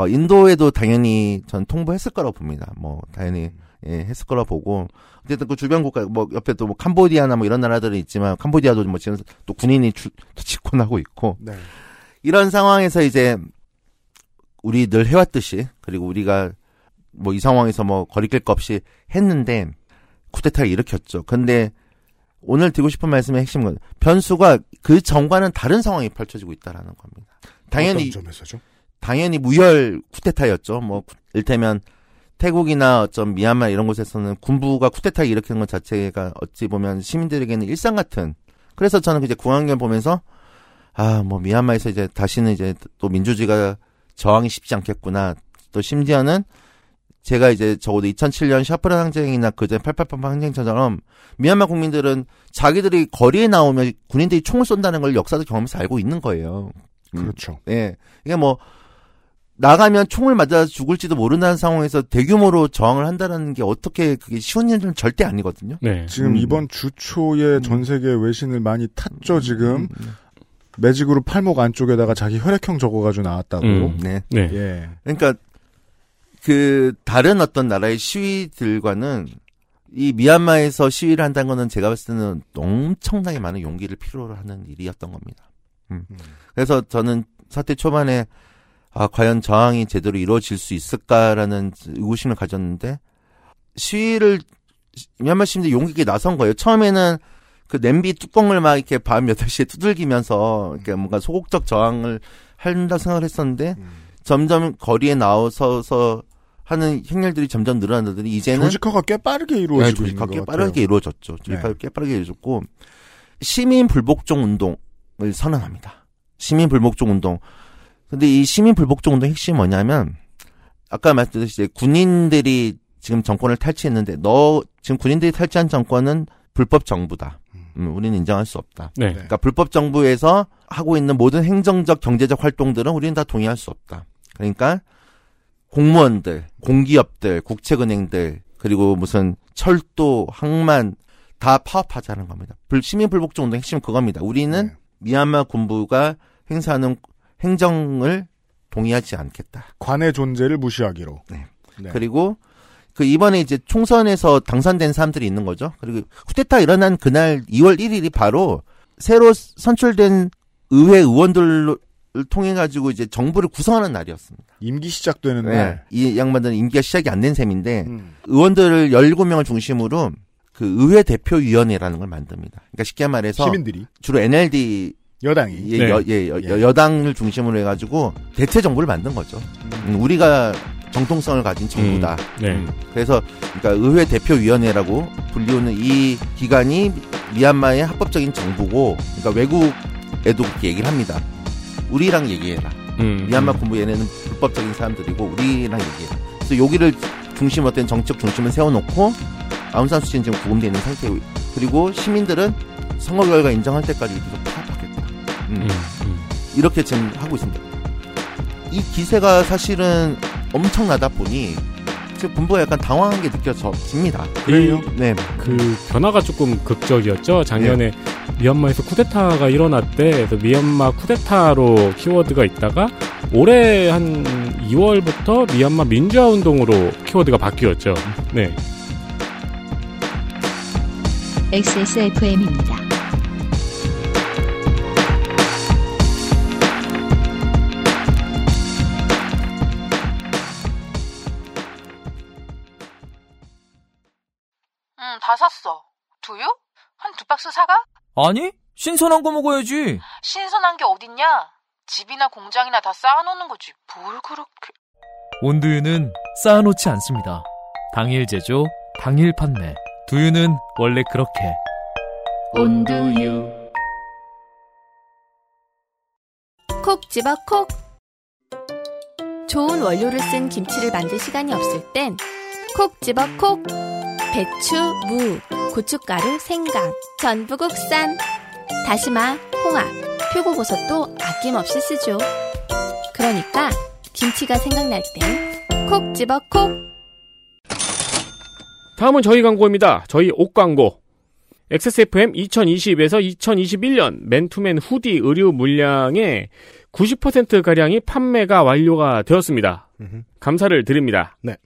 인도에도 당연히 전 통보했을 거라고 봅니다. 뭐, 당연히, 예, 했을 거라고 보고. 어쨌든 그 주변 국가, 뭐, 옆에 또 뭐, 캄보디아나 뭐 이런 나라들이 있지만, 캄보디아도 뭐 지금 또 군인이 집권하고 있고. 네. 이런 상황에서 이제, 우리 늘 해왔듯이, 그리고 우리가 뭐 이 상황에서 뭐 거리낄 것 없이 했는데, 쿠데타를 일으켰죠. 근데, 오늘 드리고 싶은 말씀의 핵심은 변수가 그 전과는 다른 상황이 펼쳐지고 있다라는 겁니다. 당연히 어떤 점에서죠? 당연히 무혈 쿠데타였죠. 뭐 일테면 태국이나 어쩜 미얀마 이런 곳에서는 군부가 쿠데타를 일으키는 것 자체가 어찌 보면 시민들에게는 일상 같은. 그래서 저는 이제 국왕견 보면서 아, 뭐 미얀마에서 이제 다시는 이제 또 민주주의가 저항이 쉽지 않겠구나. 또 심지어는 제가 이제 적어도 2007년 샤프란 항쟁이나 그전 888 항쟁처럼 미얀마 국민들은 자기들이 거리에 나오면 군인들이 총을 쏜다는 걸 역사적 경험에서 알고 있는 거예요. 그렇죠. 예. 그러니까 뭐 나가면 총을 맞아 죽을지도 모른다는 상황에서 대규모로 저항을 한다는 게 어떻게 그게 쉬운 일은 절대 아니거든요. 네. 지금 이번 주 초에 전 세계 외신을 많이 탔죠. 지금 매직으로 팔목 안쪽에다가 자기 혈액형 적어가지고 나왔다고. 네. 네. 예. 그러니까. 그 다른 어떤 나라의 시위들과는 이 미얀마에서 시위를 한다는 거는 제가 봤을 때는 엄청나게 많은 용기를 필요로 하는 일이었던 겁니다. 그래서 저는 사태 초반에 아 과연 저항이 제대로 이루어질 수 있을까라는 의구심을 가졌는데 시위를 미얀마 시민들이 용기 있게 나선 거예요. 처음에는 그 냄비 뚜껑을 막 이렇게 밤 8시에 두들기면서 이렇게 뭔가 소극적 저항을 한다고 생각을 했었는데 점점 거리에 나와서서 하는 행렬들이 점점 늘어나더니 이제는 조직화가 꽤 빠르게 이루어지고 있는 것 같아요. 조직화가 꽤 빠르게 이루어졌죠. 조직화가 꽤 빠르게 이루어졌고 시민 불복종 운동을 선언합니다. 시민 불복종 운동. 근데 이 시민 불복종 운동 핵심이 뭐냐면 아까 말씀드렸듯이 이제 군인들이 지금 정권을 탈취했는데 너 지금 군인들이 탈취한 정권은 불법 정부다. 우리는 인정할 수 없다. 네. 그러니까 불법 정부에서 하고 있는 모든 행정적 경제적 활동들은 우리는 다 동의할 수 없다. 그러니까 공무원들, 공기업들, 국책은행들 그리고 무슨 철도, 항만 다 파업하자는 겁니다. 시민 불복종 운동 핵심은 그겁니다. 우리는 네. 미얀마 군부가 행사하는 행정을 동의하지 않겠다. 관의 존재를 무시하기로. 네. 네. 그리고 그 이번에 이제 총선에서 당선된 사람들이 있는 거죠. 그리고 쿠데타 일어난 그날 2월 1일이 바로 새로 선출된 의회 의원들을 통해 가지고 이제 정부를 구성하는 날이었습니다. 임기 시작되는 네. 날. 이 양반들은 임기가 시작이 안 된 셈인데 의원들을 17명을 중심으로 그 의회 대표위원회라는 걸 만듭니다. 그러니까 쉽게 말해서 시민들이 주로 NLD 여당이 예, 네. 여당을 중심으로 해 가지고 대체 정부를 만든 거죠. 우리가 정통성을 가진 정부다. 네. 그래서 그러니까 의회 대표위원회라고 불리우는 이 기관이 미얀마의 합법적인 정부고, 그러니까 외국에도 그렇게 얘기를 합니다. 우리랑 얘기해라. 미얀마 군부 얘네는 불법적인 사람들이고 우리랑 얘기해라. 그래서 여기를 중심 어떤 정책 중심을 세워놓고 아웅산 수치는 지금 구금되어 있는 상태고, 그리고 시민들은 선거 결과 인정할 때까지 계속 파악하겠다. 이렇게 지금 하고 있습니다. 이 기세가 사실은 엄청나다 보니 지금 군부가 약간 당황한 게 느껴집니다. 그래요? 네. 그 변화가 조금 극적이었죠. 작년에 네. 미얀마에서 쿠데타가 일어났대. 그래서 미얀마 쿠데타로 키워드가 있다가 올해 한 2월부터 미얀마 민주화 운동으로 키워드가 바뀌었죠. 네. XSFM입니다. 다 샀어. 두유? 한 2박스 사가? 아니, 신선한 거 먹어야지. 신선한 게 어딨냐? 집이나 공장이나 다 쌓아놓는 거지. 뭘 그렇게... 온두유는 쌓아놓지 않습니다. 당일 제조, 당일 판매. 두유는 원래 그렇게. 온두유. 콕 집어 콕. 좋은 원료를 쓴 김치를 만들 시간이 없을 땐 콕 집어 콕. 배추, 무, 고춧가루, 생강, 전부 국산, 다시마, 홍합, 표고버섯도 아낌없이 쓰죠. 그러니까 김치가 생각날 때 콕 집어 콕. 다음은 저희 광고입니다. 저희 옷 광고. XSFM 2020에서 2021년 맨투맨 후디 의류 물량의 90%가량이 판매가 완료가 되었습니다. 감사를 드립니다. 네.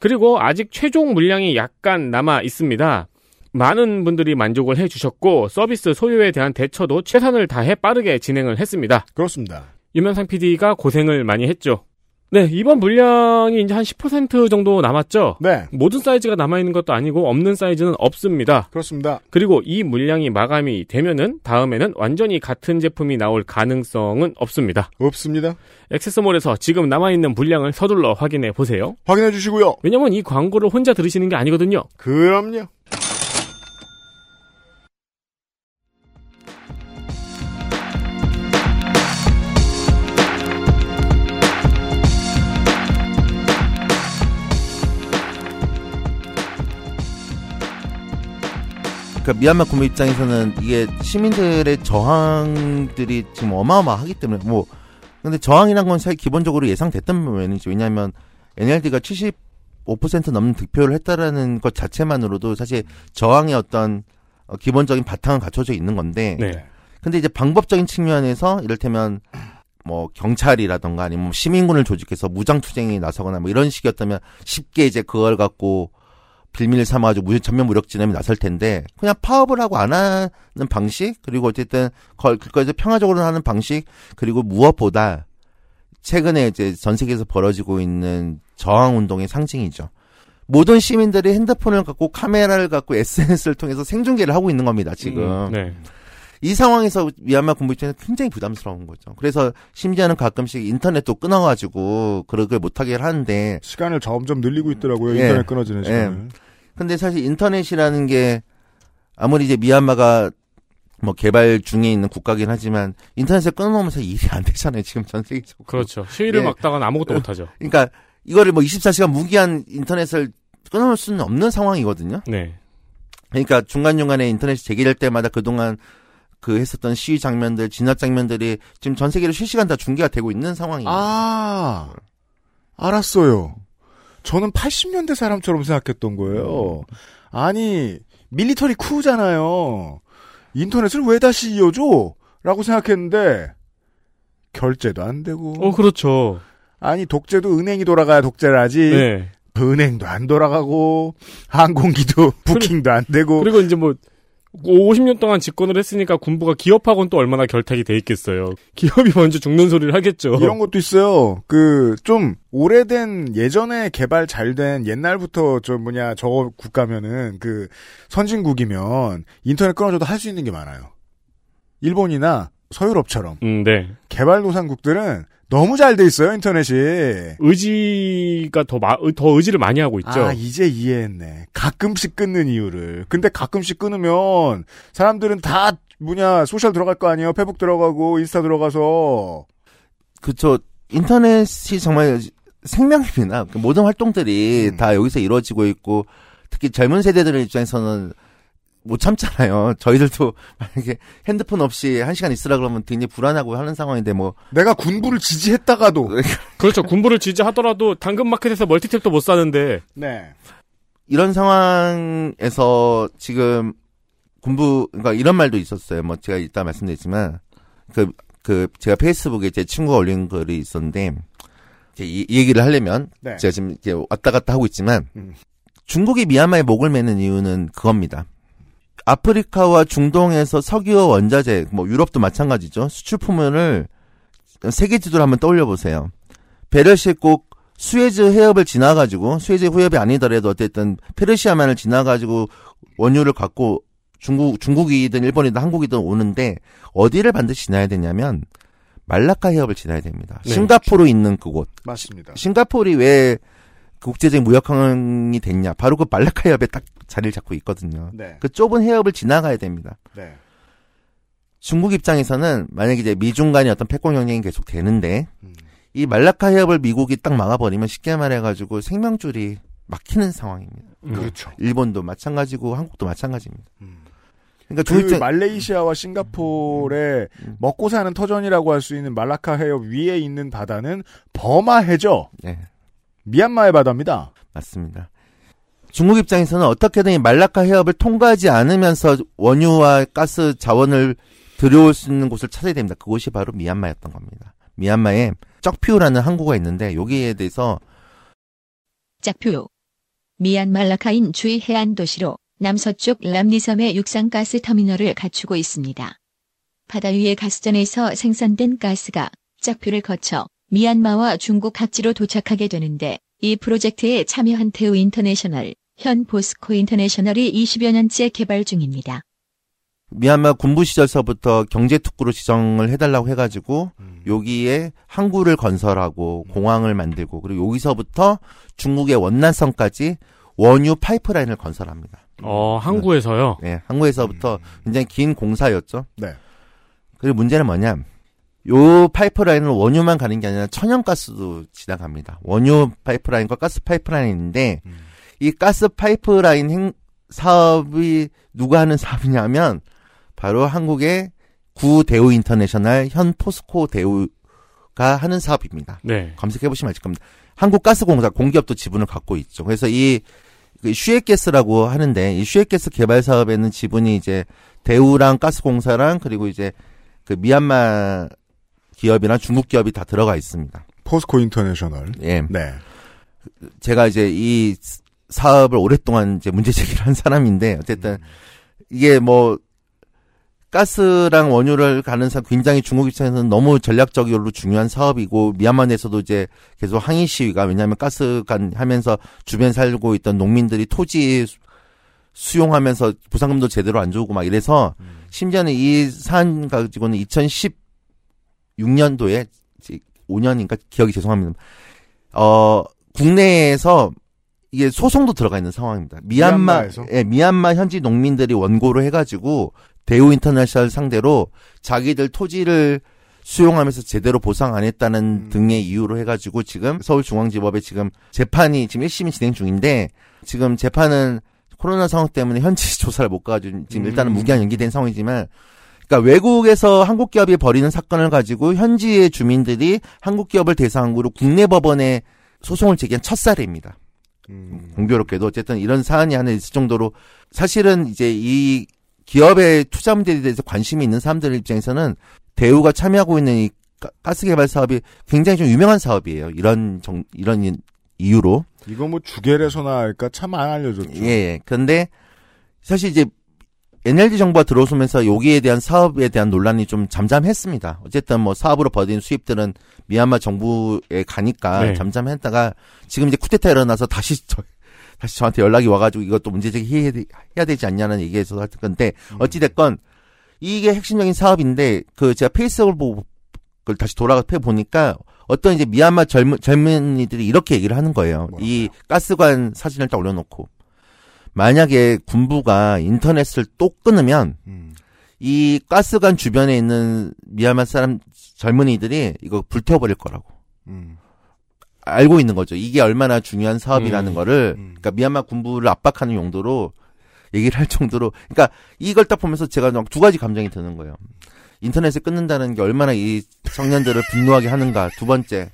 그리고 아직 최종 물량이 약간 남아 있습니다. 많은 분들이 만족을 해주셨고 서비스 소유에 대한 대처도 최선을 다해 빠르게 진행을 했습니다. 그렇습니다. 유명상 PD가 고생을 많이 했죠. 네, 이번 물량이 이제 한 10% 정도 남았죠? 네. 모든 사이즈가 남아있는 것도 아니고 없는 사이즈는 없습니다. 그렇습니다. 그리고 이 물량이 마감이 되면은 다음에는 완전히 같은 제품이 나올 가능성은 없습니다. 없습니다. 액세스몰에서 지금 남아있는 물량을 서둘러 확인해보세요. 확인해주시고요. 왜냐면 이 광고를 혼자 들으시는 게 아니거든요. 그럼요. 그러니까 미얀마 국민 입장에서는 이게 시민들의 저항들이 지금 어마어마하기 때문에 뭐 근데 저항이란 건 사실 기본적으로 예상됐던 면이지. 왜냐하면 NLD가 75% 넘는 득표를 했다라는 것 자체만으로도 사실 저항의 어떤 기본적인 바탕은 갖춰져 있는 건데. 네. 근데 이제 방법적인 측면에서 이를테면 뭐 경찰이라던가 아니면 시민군을 조직해서 무장투쟁이 나서거나 뭐 이런 식이었다면 쉽게 이제 그걸 갖고 빌미를 삼아가지고 전면 무력 진압이 나설 텐데, 그냥 파업을 하고 안 하는 방식, 그리고 어쨌든 그거에서 평화적으로 하는 방식, 그리고 무엇보다 최근에 이제 전 세계에서 벌어지고 있는 저항 운동의 상징이죠. 모든 시민들이 핸드폰을 갖고 카메라를 갖고 SNS를 통해서 생중계를 하고 있는 겁니다, 지금. 네. 이 상황에서 미얀마 군부 입장에서 굉장히 부담스러운 거죠. 그래서 심지어는 가끔씩 인터넷도 끊어가지고 그걸 못하게 하는데 시간을 점점 늘리고 있더라고요. 예. 인터넷 끊어지는 시간을. 예. 근데 사실 인터넷이라는 게 아무리 이제 미얀마가 뭐 개발 중에 있는 국가긴 하지만 인터넷을 끊어놓으면 사실 일이 안 되잖아요. 지금 전 세계적으로. 그렇죠. 시위를 예. 막다간 아무것도 못하죠. 그러니까 이거를 뭐 24시간 무기한 인터넷을 끊어놓을 수는 없는 상황이거든요. 네. 그러니까 중간중간에 인터넷이 재개될 때마다 그동안 그 했었던 시위 장면들, 진압 장면들이 지금 전 세계로 실시간 다 중계가 되고 있는 상황이에요. 아, 알았어요. 저는 80년대 사람처럼 생각했던 거예요. 아니, 밀리터리 쿠잖아요. 인터넷을 왜 다시 이어줘? 라고 생각했는데 결제도 안 되고. 그렇죠. 아니, 독재도 은행이 돌아가야 독재를 하지. 네. 그 은행도 안 돌아가고 항공기도 부킹도 안 되고. 그리고 이제 뭐 50년 동안 집권을 했으니까 군부가 기업하고는 또 얼마나 결탁이 돼 있겠어요. 기업이 먼저 죽는 소리를 하겠죠. 이런 것도 있어요. 그 좀 오래된 예전에 개발 잘된 옛날부터 저 국가면은 그 선진국이면 인터넷 끊어줘도 할 수 있는 게 많아요. 일본이나 서유럽처럼. 네. 개발도상국들은 너무 잘 돼 있어요, 인터넷이. 의지가 더 의지를 많이 하고 있죠. 아, 이제 이해했네. 가끔씩 끊는 이유를. 근데 가끔씩 끊으면 사람들은 다 소셜 들어갈 거 아니에요. 페북 들어가고 인스타 들어가서. 그쵸. 인터넷이 정말 생명입니다. 모든 활동들이 다 여기서 이루어지고 있고, 특히 젊은 세대들 입장에서는 못 참잖아요. 저희들도 만약에 핸드폰 없이 1시간 있으라 그러면 굉장히 불안하고 하는 상황인데 뭐 내가 군부를 지지했다가도 그렇죠. 군부를 지지하더라도 당근마켓에서 멀티탭도 못 사는데. 네. 이런 상황에서 지금 그러니까 이런 말도 있었어요. 뭐 제가 이따 말씀드리지만 그 제가 페이스북에 제 친구가 올린 글이 있었는데 이 얘기를 하려면 네. 제가 지금 이렇게 왔다 갔다 하고 있지만 중국이 미얀마에 목을 매는 이유는 그겁니다. 아프리카와 중동에서 석유와 원자재, 뭐 유럽도 마찬가지죠. 수출품을 세계 지도를 한번 떠올려 보세요. 배럴식 꼭 수에즈 해협을 지나가지고 수에즈 해협이 아니더라도 어쨌든 페르시아만을 지나가지고 원유를 갖고 중국이든 일본이든 한국이든 오는데 어디를 반드시 지나야 되냐면 말라카 해협을 지나야 됩니다. 네, 싱가포르 그렇죠. 있는 그곳. 맞습니다. 싱가포르이 왜 국제적인 무역항이 됐냐. 바로 그 말라카 해협에 딱 자리를 잡고 있거든요. 네. 그 좁은 해협을 지나가야 됩니다. 네. 중국 입장에서는 만약에 이제 미중 간의 어떤 패권 경쟁이 계속 되는데 이 말라카 해협을 미국이 딱 막아버리면 쉽게 말해가지고 생명줄이 막히는 상황입니다. 그렇죠. 일본도 마찬가지고 한국도 마찬가지입니다. 그러니까 말레이시아와 싱가포르의 먹고 사는 터전이라고 할 수 있는 말라카 해협 위에 있는 바다는 버마 해죠. 네. 미얀마의 바다입니다. 맞습니다. 중국 입장에서는 어떻게든 말라카 해협을 통과하지 않으면서 원유와 가스 자원을 들여올 수 있는 곳을 찾아야 됩니다. 그곳이 바로 미얀마였던 겁니다. 미얀마에 쩍퓨라는 항구가 있는데 여기에 대해서 쩍퓨, 미얀마 라카인 주의 해안 도시로 남서쪽 람니섬의 육상가스 터미널을 갖추고 있습니다. 바다 위의 가스전에서 생산된 가스가 짝표를 거쳐 미얀마와 중국 각지로 도착하게 되는데 이 프로젝트에 참여한 대우 인터내셔널, 현 포스코 인터내셔널이 20여 년째 개발 중입니다. 미얀마 군부 시절서부터 경제특구로 지정을 해달라고 해가지고 여기에 항구를 건설하고 공항을 만들고 그리고 여기서부터 중국의 원난성까지 원유 파이프라인을 건설합니다. 항구에서요? 네, 항구에서부터 굉장히 긴 공사였죠. 네. 그리고 문제는 뭐냐? 요 파이프라인은 원유만 가는 게 아니라 천연가스도 지나갑니다. 원유 파이프라인과 가스 파이프라인인데 이 가스 파이프라인 사업이 누가 하는 사업이냐면 바로 한국의 구 대우 인터내셔널 현 포스코 대우가 하는 사업입니다. 네. 검색해보시면 아실 겁니다. 한국가스공사 공기업도 지분을 갖고 있죠. 그래서 이 슈에가스라고 하는데 이 슈에가스 개발 사업에는 지분이 이제 대우랑 가스공사랑 그리고 이제 그 미얀마 기업이나 중국 기업이 다 들어가 있습니다. 포스코 인터내셔널. 예. 네. 제가 이제 이 사업을 오랫동안 이제 문제 제기를 한 사람인데 어쨌든 이게 뭐 가스랑 원유를 가는 사업 굉장히 중국 입장에서는 너무 전략적으로 중요한 사업이고 미얀마 내에서도 이제 계속 항의 시위가 왜냐하면 가스 간 하면서 주변 살고 있던 농민들이 토지 수용하면서 보상금도 제대로 안 주고 막 이래서 심지어는 이 사안 가지고는 2016년도에 5년인가 기억이 죄송합니다. 국내에서 이게 소송도 들어가 있는 상황입니다. 미얀마에서? 예, 미얀마 현지 농민들이 원고로 해가지고 대우 인터내셔널 상대로 자기들 토지를 수용하면서 제대로 보상 안 했다는 등의 이유로 해가지고 지금 서울중앙지법에 지금 재판이 지금 1심이 진행 중인데 지금 재판은 코로나 상황 때문에 현지 조사를 못 가가지고 지금 일단은 무기한 연기된 상황이지만 그러니까 외국에서 한국 기업이 벌이는 사건을 가지고 현지의 주민들이 한국 기업을 대상으로 국내 법원에 소송을 제기한 첫 사례입니다. 공교롭게도 어쨌든 이런 사안이 하나 있을 정도로 사실은 이제 이 기업의 투자문제에 대해서 관심이 있는 사람들 입장에서는 대우가 참여하고 있는 이 가스 개발 사업이 굉장히 좀 유명한 사업이에요. 이런 이유로. 이거 뭐 주겔에서나 할까 참 안 알려줬죠. 예. 근데 사실 이제 NLD 정부가 들어오면서 여기에 대한 사업에 대한 논란이 좀 잠잠했습니다. 어쨌든 뭐 사업으로 벌어진 수입들은 미얀마 정부에 가니까 네. 잠잠했다가 지금 이제 쿠데타 일어나서 다시 저한테 연락이 와가지고 이것도 문제제기 해야 되지 않냐는 얘기에서 할 건데, 어찌됐건, 이게 핵심적인 사업인데, 제가 페이스북을 다시 돌아가 보니까, 어떤 이제 미얀마 젊은이들이 이렇게 얘기를 하는 거예요. 뭐라구요? 이 가스관 사진을 딱 올려놓고, 만약에 군부가 인터넷을 또 끊으면, 이 가스관 주변에 있는 미얀마 젊은이들이 이거 불태워버릴 거라고. 알고 있는 거죠. 이게 얼마나 중요한 사업이라는 거를 그러니까 미얀마 군부를 압박하는 용도로 얘기를 할 정도로 그러니까 이걸 딱 보면서 제가 두 가지 감정이 드는 거예요. 인터넷을 끊는다는 게 얼마나 이 청년들을 분노하게 하는가. 두 번째.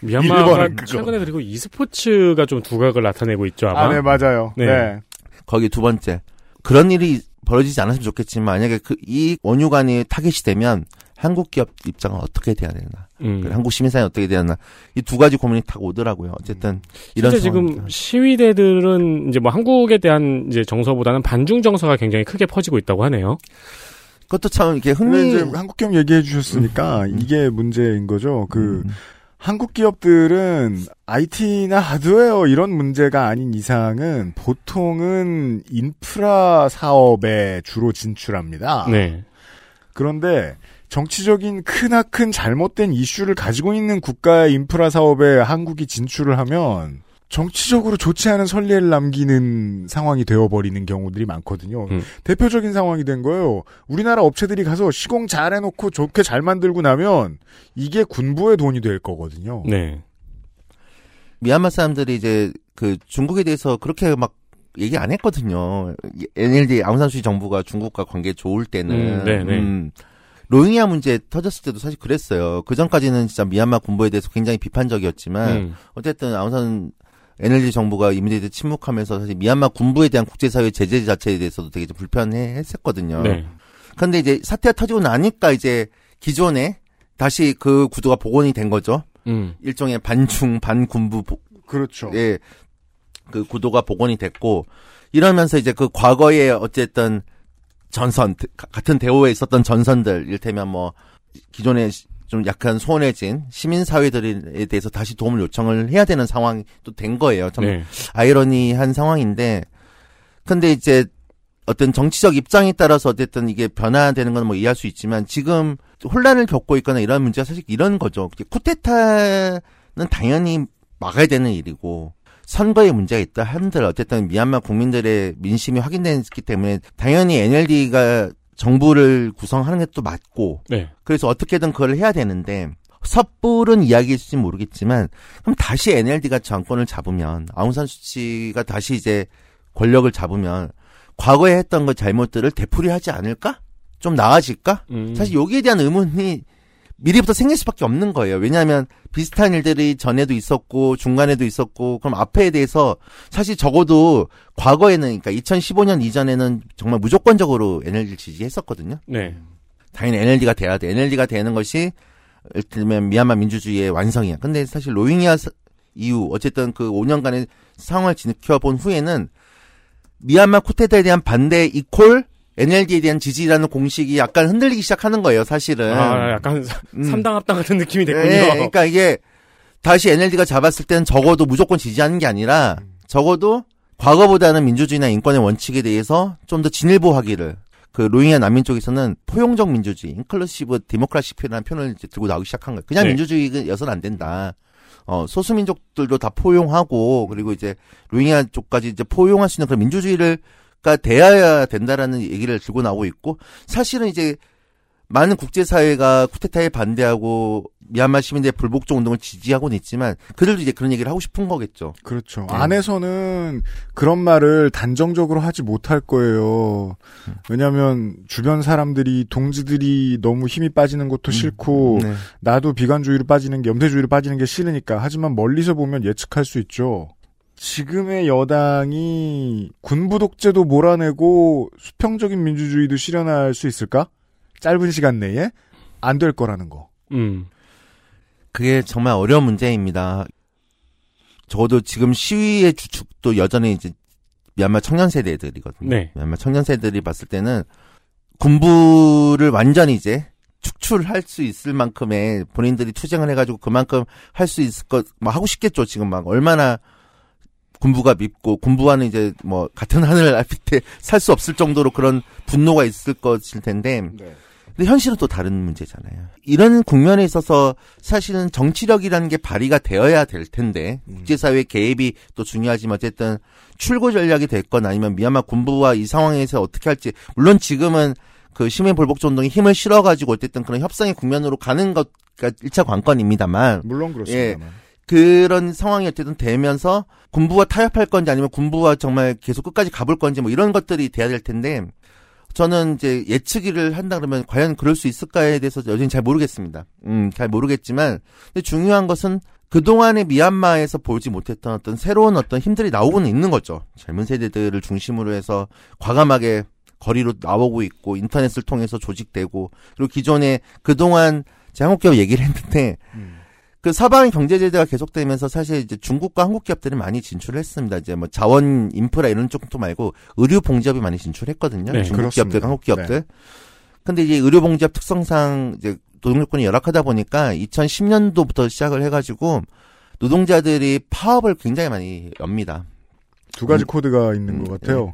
미얀마가 최근에 그리고 e스포츠가 좀 두각을 나타내고 있죠. 아마. 아, 네, 맞아요. 네. 네. 거기 두 번째. 그런 일이 벌어지지 않았으면 좋겠지만 만약에 이 원유관이 타깃이 되면 한국 기업 입장은 어떻게 돼야 되나? 한국 시민사회는 어떻게 돼야 되나? 이 두 가지 고민이 다 오더라고요. 어쨌든 이런 실제 지금 시위대들은 이제 뭐 한국에 대한 이제 정서보다는 반중 정서가 굉장히 크게 퍼지고 있다고 하네요. 그것도 참 이게 이제 한국 기업 얘기해 주셨으니까 이게 문제인 거죠. 한국 기업들은 IT나 하드웨어 이런 문제가 아닌 이상은 보통은 인프라 사업에 주로 진출합니다. 네. 그런데 정치적인 크나큰 잘못된 이슈를 가지고 있는 국가의 인프라 사업에 한국이 진출을 하면 정치적으로 좋지 않은 선례를 남기는 상황이 되어버리는 경우들이 많거든요. 대표적인 상황이 된 거예요. 우리나라 업체들이 가서 시공 잘 해놓고 좋게 잘 만들고 나면 이게 군부의 돈이 될 거거든요. 네. 미얀마 사람들이 이제 중국에 대해서 그렇게 막 얘기 안 했거든요. NLD 아웅산 수치 정부가 중국과 관계 좋을 때는. 네네. 로힝야 문제 터졌을 때도 사실 그랬어요. 그 전까지는 진짜 미얀마 군부에 대해서 굉장히 비판적이었지만 어쨌든 아웅산 NLD 정부가 이민에 침묵하면서 사실 미얀마 군부에 대한 국제사회 제재 자체에 대해서도 되게 좀 불편했었거든요. 네. 그런데 이제 사태가 터지고 나니까 이제 기존에 다시 그 구도가 복원이 된 거죠. 일종의 반중 반군부 그렇죠. 예, 그 구도가 복원이 됐고 이러면서 이제 그 과거에 어쨌든 전선 같은 대오에 있었던 전선들 일테면 뭐 기존에 좀 약간 소원해진 시민사회들에 대해서 다시 도움을 요청을 해야 되는 상황이 또 된 거예요. 참 네. 아이러니한 상황인데 근데 이제 어떤 정치적 입장에 따라서 어쨌든 이게 변화되는 건 뭐 이해할 수 있지만 지금 혼란을 겪고 있거나 이런 문제가 사실 이런 거죠. 쿠데타는 당연히 막아야 되는 일이고 선거에 문제가 있다 한들 어쨌든 미얀마 국민들의 민심이 확인됐기 때문에 당연히 NLD가 정부를 구성하는 게 또 맞고 네. 그래서 어떻게든 그걸 해야 되는데 섣부른 이야기일지 모르겠지만 그럼 다시 NLD가 정권을 잡으면 아웅산 수치가 다시 이제 권력을 잡으면 과거에 했던 그 잘못들을 되풀이하지 않을까? 좀 나아질까? 사실 여기에 대한 의문이 미리부터 생길 수밖에 없는 거예요. 왜냐하면 비슷한 일들이 전에도 있었고 중간에도 있었고 그럼 앞에 대해서 사실 적어도 과거에는 그러니까 2015년 이전에는 정말 무조건적으로 NLD를 지지했었거든요. 네. 당연히 NLD가 돼야 돼. NLD가 되는 것이 예를 들면 미얀마 민주주의의 완성이야. 근데 사실 로힝야 이후 어쨌든 그 5년간의 상황을 지켜본 후에는 미얀마 쿠데타에 대한 반대 이퀄 NLD에 대한 지지라는 공식이 약간 흔들리기 시작하는 거예요, 사실은. 아, 약간 삼당합당 같은 느낌이 됐군요. 네, 그러니까 이게 다시 NLD가 잡았을 때는 적어도 무조건 지지하는 게 아니라 적어도 과거보다는 민주주의나 인권의 원칙에 대해서 좀 더 진일보하기를 그 로힝야 난민 쪽에서는 포용적 민주주의, 인클루시브 디모크라시피라는 표현을 이제 들고 나오기 시작한 거예요. 그냥 네. 민주주의여선 안 된다. 소수민족들도 다 포용하고, 그리고 이제, 로힝야 쪽까지 이제 포용할 수 있는 그런 민주주의가 돼야 된다라는 얘기를 들고 나오고 있고, 사실은 이제, 많은 국제사회가 쿠데타에 반대하고, 미얀마 시민들의 불복종 운동을 지지하고는 있지만, 그들도 이제 그런 얘기를 하고 싶은 거겠죠. 그렇죠. 안에서는 그런 말을 단정적으로 하지 못할 거예요. 왜냐면, 주변 사람들이, 동지들이 너무 힘이 빠지는 것도 싫고, 네. 나도 비관주의로 빠지는 게, 염세주의로 빠지는 게 싫으니까. 하지만 멀리서 보면 예측할 수 있죠. 지금의 여당이 군부 독재도 몰아내고, 수평적인 민주주의도 실현할 수 있을까? 짧은 시간 내에 안 될 거라는 거. 그게 정말 어려운 문제입니다. 적어도 지금 시위의 주축도 여전히 이제 미얀마 청년 세대들이거든요. 네. 미얀마 청년 세대들이 봤을 때는 군부를 완전히 이제 축출할 수 있을 만큼의 본인들이 투쟁을 해가지고 그만큼 할 수 있을 것, 뭐 하고 싶겠죠. 지금 막 얼마나 군부가 밉고 군부와는 이제 뭐 같은 하늘 밑에 살 수 없을 정도로 그런 분노가 있을 것일 텐데. 네. 근데 현실은 또 다른 문제잖아요. 이런 국면에 있어서 사실은 정치력이라는 게 발휘가 되어야 될 텐데 국제사회 개입이 또 중요하지만 어쨌든 출구 전략이 됐건 아니면 미얀마 군부와 이 상황에서 어떻게 할지 물론 지금은 그 시민 불복종 운동에 힘을 실어가지고 어쨌든 그런 협상의 국면으로 가는 것가 1차 관건입니다만 물론 그렇습니다만. 예. 그런 상황이 어쨌든 되면서 군부와 타협할 건지 아니면 군부와 정말 계속 끝까지 가볼 건지 뭐 이런 것들이 돼야 될 텐데 저는 이제 예측을 한다 그러면 과연 그럴 수 있을까에 대해서 여전히 잘 모르겠습니다. 잘 모르겠지만 근데 중요한 것은 그동안의 미얀마에서 보지 못했던 어떤 새로운 어떤 힘들이 나오고는 있는 거죠. 젊은 세대들을 중심으로 해서 과감하게 거리로 나오고 있고 인터넷을 통해서 조직되고 그리고 기존에 그동안 제가 한국 기업 얘기를 했는데 그 서방의 경제 제재가 계속되면서 사실 이제 중국과 한국 기업들이 많이 진출을 했습니다. 이제 뭐 자원 인프라 이런 쪽도 말고 의료 봉제업이 많이 진출했거든요. 네, 중국 그렇습니다. 기업들, 한국 기업들. 네. 근데 이제 의료 봉제업 특성상 이제 노동 조건이 열악하다 보니까 2010년도부터 시작을 해가지고 노동자들이 파업을 굉장히 많이 엽니다. 두 가지 코드가 있는 것 같아요.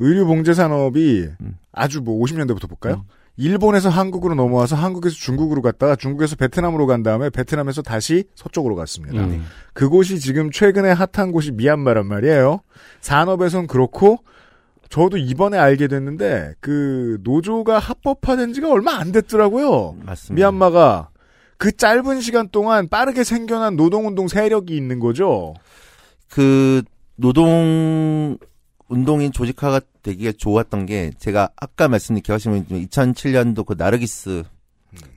의료 봉제 산업이 아주 뭐 50년대부터 볼까요? 일본에서 한국으로 넘어와서 한국에서 중국으로 갔다가 중국에서 베트남으로 간 다음에 베트남에서 다시 서쪽으로 갔습니다. 그곳이 지금 최근에 핫한 곳이 미얀마란 말이에요. 산업에선 그렇고 저도 이번에 알게 됐는데 그 노조가 합법화된 지가 얼마 안 됐더라고요. 맞습니다. 미얀마가 그 짧은 시간 동안 빠르게 생겨난 노동운동 세력이 있는 거죠. 그 노동 운동이 조직화가 되기가 좋았던 게 제가 아까 말씀드린 기억하시면 2007년도 그 나르기스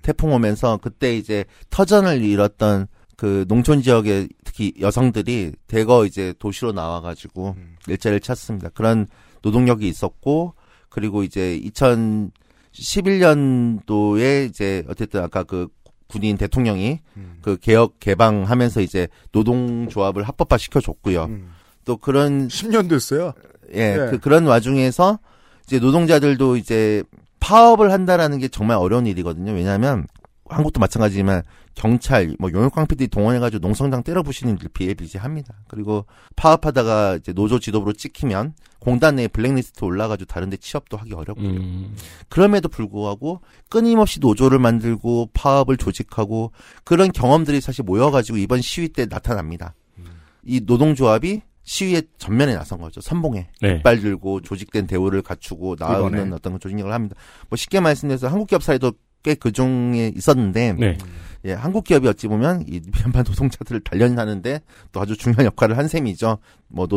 태풍 오면서 그때 이제 터전을 이뤘던 그 농촌 지역에 특히 여성들이 대거 이제 도시로 나와가지고 일자리를 찾습니다. 그런 노동력이 있었고, 그리고 이제 2011년도에 이제 어쨌든 아까 그 군인 대통령이 그 개혁 개방하면서 이제 노동조합을 합법화 시켜줬고요. 또 그런 10년 됐어요. 예, 네. 그런 와중에서 이제 노동자들도 이제 파업을 한다라는 게 정말 어려운 일이거든요. 왜냐하면 한국도 마찬가지지만 경찰, 뭐 용역광피들이 동원해가지고 농성장 때려부시는 일 비일비재합니다. 그리고 파업하다가 이제 노조 지도부로 찍히면 공단 내 블랙리스트 올라가지고 다른데 취업도 하기 어렵고요. 그럼에도 불구하고 끊임없이 노조를 만들고 파업을 조직하고 그런 경험들이 사실 모여가지고 이번 시위 때 나타납니다. 이 노동조합이 시위의 전면에 나선 거죠. 선봉에 깃발 들고 조직된 대우를 갖추고 나오는 이번에. 어떤 조직력을 합니다. 뭐 쉽게 말씀드려서 한국 기업 사이도 꽤 그중에 있었는데 네. 예, 한국 기업이 어찌 보면 이 미얀마 노동자들을 단련하는데 또 아주 중요한 역할을 한 셈이죠. 뭐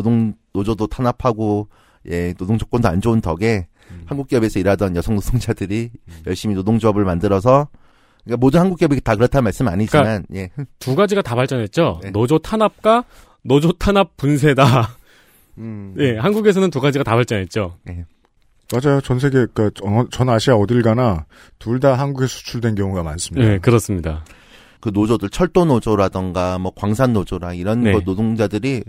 노조도 탄압하고 예, 노동 조건도 안 좋은 덕에 한국 기업에서 일하던 여성 노동자들이 열심히 노동조합을 만들어서 그러니까 모든 한국 기업이 다 그렇다는 말씀은 아니지만 그러니까 예. 두 가지가 다 발전했죠. 네. 노조 탄압 분쇄다. 예, 한국에서는 두 가지가 다 발전했죠. 네. 맞아요. 전 세계, 그러니까 전 아시아 어딜 가나 둘 다 한국에 수출된 경우가 많습니다. 네, 그렇습니다. 그 노조들 철도 노조라던가 뭐 광산 노조라 이런 네. 거 노동자들이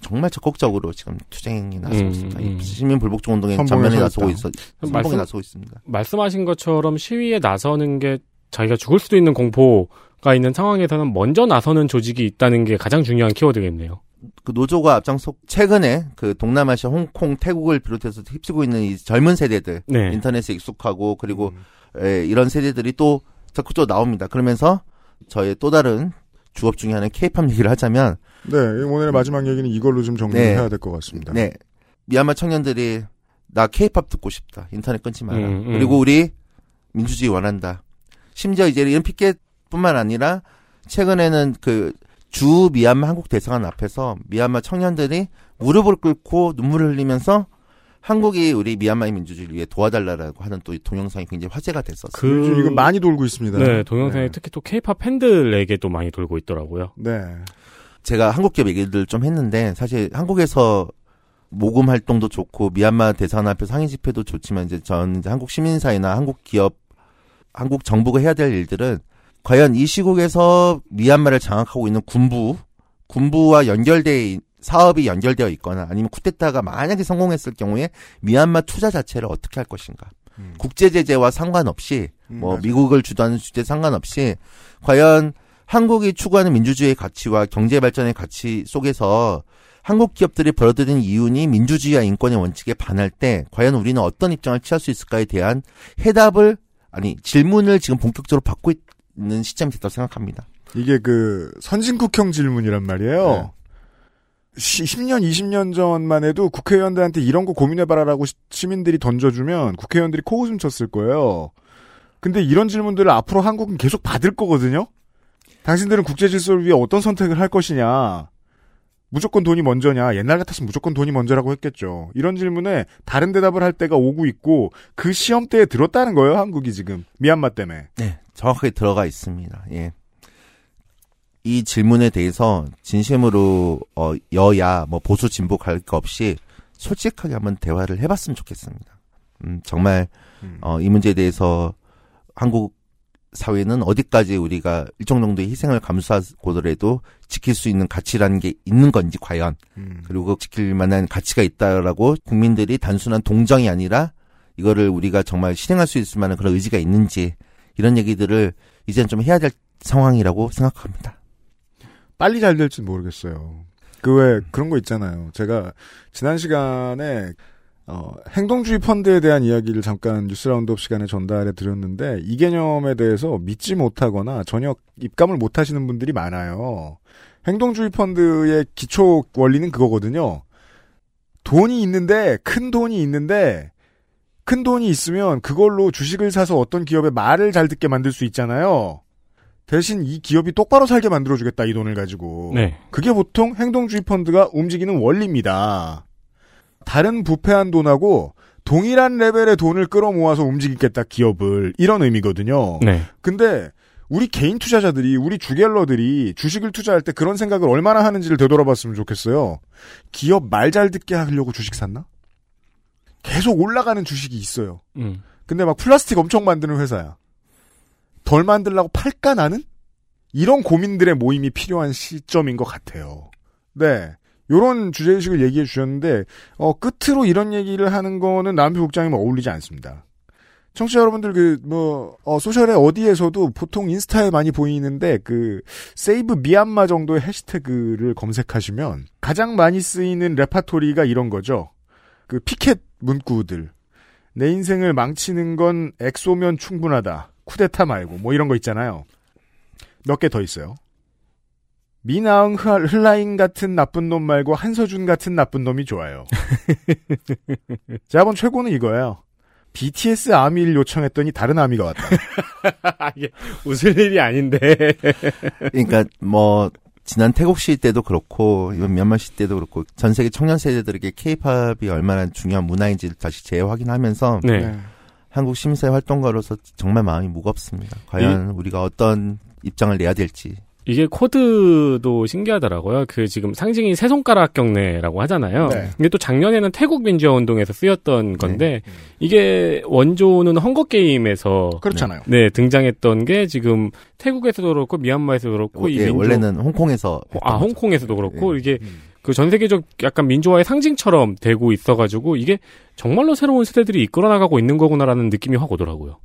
정말 적극적으로 지금 투쟁이 나서고 있습니다. 시민 불복종 운동에 전면에 나서고 있어. 선봉에 나서고 있습니다. 말씀하신 것처럼 시위에 나서는 게 자기가 죽을 수도 있는 공포가 있는 상황에서는 먼저 나서는 조직이 있다는 게 가장 중요한 키워드겠네요. 그 노조가 앞장서 최근에 그 동남아시아 홍콩 태국을 비롯해서 휩쓰고 있는 이 젊은 세대들 네. 인터넷에 익숙하고 그리고 예, 이런 세대들이 또 자꾸 또 나옵니다. 그러면서 저의 또 다른 주업 중에 하나는 K-POP 얘기를 하자면 네 오늘의 마지막 얘기는 이걸로 좀 정리해야 네. 될 것 같습니다. 네 미얀마 청년들이 나 K-POP 듣고 싶다. 인터넷 끊지 마라. 그리고 우리 민주주의 원한다. 심지어 이제 이런 피켓뿐만 아니라 최근에는 그 주 미얀마 한국 대사관 앞에서 미얀마 청년들이 무릎을 꿇고 눈물을 흘리면서 한국이 우리 미얀마의 민주주의를 위해 도와달라라고 하는 또 이 동영상이 굉장히 화제가 됐었어요. 요즘 이거 많이 돌고 있습니다. 네, 동영상이 네. 특히 또 K-POP 팬들에게 또 많이 돌고 있더라고요. 네. 제가 한국 기업 얘기를 좀 했는데 사실 한국에서 모금 활동도 좋고 미얀마 대사관 앞에 상위 집회도 좋지만 이제 전 한국 시민사회나 한국 기업, 한국 정부가 해야 될 일들은 과연 이 시국에서 미얀마를 장악하고 있는 군부와 연결돼 사업이 연결되어 있거나 아니면 쿠데타가 만약에 성공했을 경우에 미얀마 투자 자체를 어떻게 할 것인가? 국제 제재와 상관없이 뭐 미국을 주도하는 주제 상관없이 과연 한국이 추구하는 민주주의의 가치와 경제 발전의 가치 속에서 한국 기업들이 벌어들인 이윤이 민주주의와 인권의 원칙에 반할 때 과연 우리는 어떤 입장을 취할 수 있을까에 대한 해답을 아니 질문을 지금 본격적으로 받고 있는 시점이 됐다고 생각합니다. 이게 그 선진국형 질문이란 말이에요. 네. 10년, 20년 전만 해도 국회의원들한테 이런 거 고민해봐라라고 시민들이 던져주면 국회의원들이 코웃음 쳤을 거예요. 근데 이런 질문들을 앞으로 한국은 계속 받을 거거든요. 당신들은 국제질서를 위해 어떤 선택을 할 것이냐. 무조건 돈이 먼저냐. 옛날 같았으면 무조건 돈이 먼저라고 했겠죠. 이런 질문에 다른 대답을 할 때가 오고 있고 그 시험대에 들었다는 거예요. 한국이 지금. 미얀마 때문에. 네. 정확하게 들어가 있습니다. 예. 이 질문에 대해서 진심으로 여야 뭐 보수 진보 갈 거 없이 솔직하게 한번 대화를 해봤으면 좋겠습니다. 정말 이 문제에 대해서 한국 사회는 어디까지 우리가 일정 정도의 희생을 감수하고더라도 지킬 수 있는 가치라는 게 있는 건지 과연 그리고 지킬 만한 가치가 있다라고 국민들이 단순한 동정이 아니라 이거를 우리가 정말 실행할 수 있을 만한 그런 의지가 있는지 이런 얘기들을 이제는 좀 해야 될 상황이라고 생각합니다. 빨리 잘 될지 모르겠어요. 그 왜 그런 거 있잖아요. 제가 지난 시간에 행동주의 펀드에 대한 이야기를 잠깐 뉴스라운드업 시간에 전달해 드렸는데 이 개념에 대해서 믿지 못하거나 전혀 입감을 못하시는 분들이 많아요. 행동주의 펀드의 기초 원리는 그거거든요. 큰 돈이 있으면 그걸로 주식을 사서 어떤 기업의 말을 잘 듣게 만들 수 있잖아요. 대신 이 기업이 똑바로 살게 만들어주겠다 이 돈을 가지고. 네. 그게 보통 행동주의 펀드가 움직이는 원리입니다. 다른 부패한 돈하고 동일한 레벨의 돈을 끌어모아서 움직이겠다 기업을 이런 의미거든요. 네. 근데 우리 개인 투자자들이, 우리 주갤러들이 주식을 투자할 때 그런 생각을 얼마나 하는지를 되돌아봤으면 좋겠어요. 기업 말 잘 듣게 하려고 주식 샀나? 계속 올라가는 주식이 있어요. 근데 막 플라스틱 엄청 만드는 회사야. 덜 만들려고 팔까 나는? 이런 고민들의 모임이 필요한 시점인 것 같아요. 네. 요런 주제의식을 얘기해 주셨는데, 끝으로 이런 얘기를 하는 거는 남편 국장님은 어울리지 않습니다. 청취자 여러분들, 소셜에 어디에서도 보통 인스타에 많이 보이는데, 세이브 미얀마 정도의 해시태그를 검색하시면 가장 많이 쓰이는 레파토리가 이런 거죠. 피켓 문구들. 내 인생을 망치는 건 엑소면 충분하다. 쿠데타 말고, 이런 거 있잖아요. 몇 개 더 있어요. 미나응 흘라인 같은 나쁜 놈 말고 한서준 같은 나쁜 놈이 좋아요. 자본 최고는 이거예요. BTS 아미를 요청했더니 다른 아미가 왔다. 이게 웃을 일이 아닌데. 그러니까 지난 태국 시위 때도 그렇고 이번 미얀마 시위 때도 그렇고 전 세계 청년 세대들에게 K-POP이 얼마나 중요한 문화인지를 다시 재확인하면서 네. 한국 시민사회 활동가로서 정말 마음이 무겁습니다. 과연 우리가 어떤 입장을 내야 될지. 이게 코드도 신기하더라고요. 지금 상징이 세 손가락 경례라고 하잖아요. 네. 이게 또 작년에는 태국 민주화 운동에서 쓰였던 건데, 네. 이게 원조는 헝거 게임에서. 그렇잖아요. 네, 등장했던 게 지금 태국에서도 그렇고, 미얀마에서도 그렇고, 이 원래는 홍콩에서. 홍콩에서도 그렇고, 네. 이게 전 세계적 약간 민주화의 상징처럼 되고 있어가지고, 이게 정말로 새로운 세대들이 이끌어 나가고 있는 거구나라는 느낌이 확 오더라고요.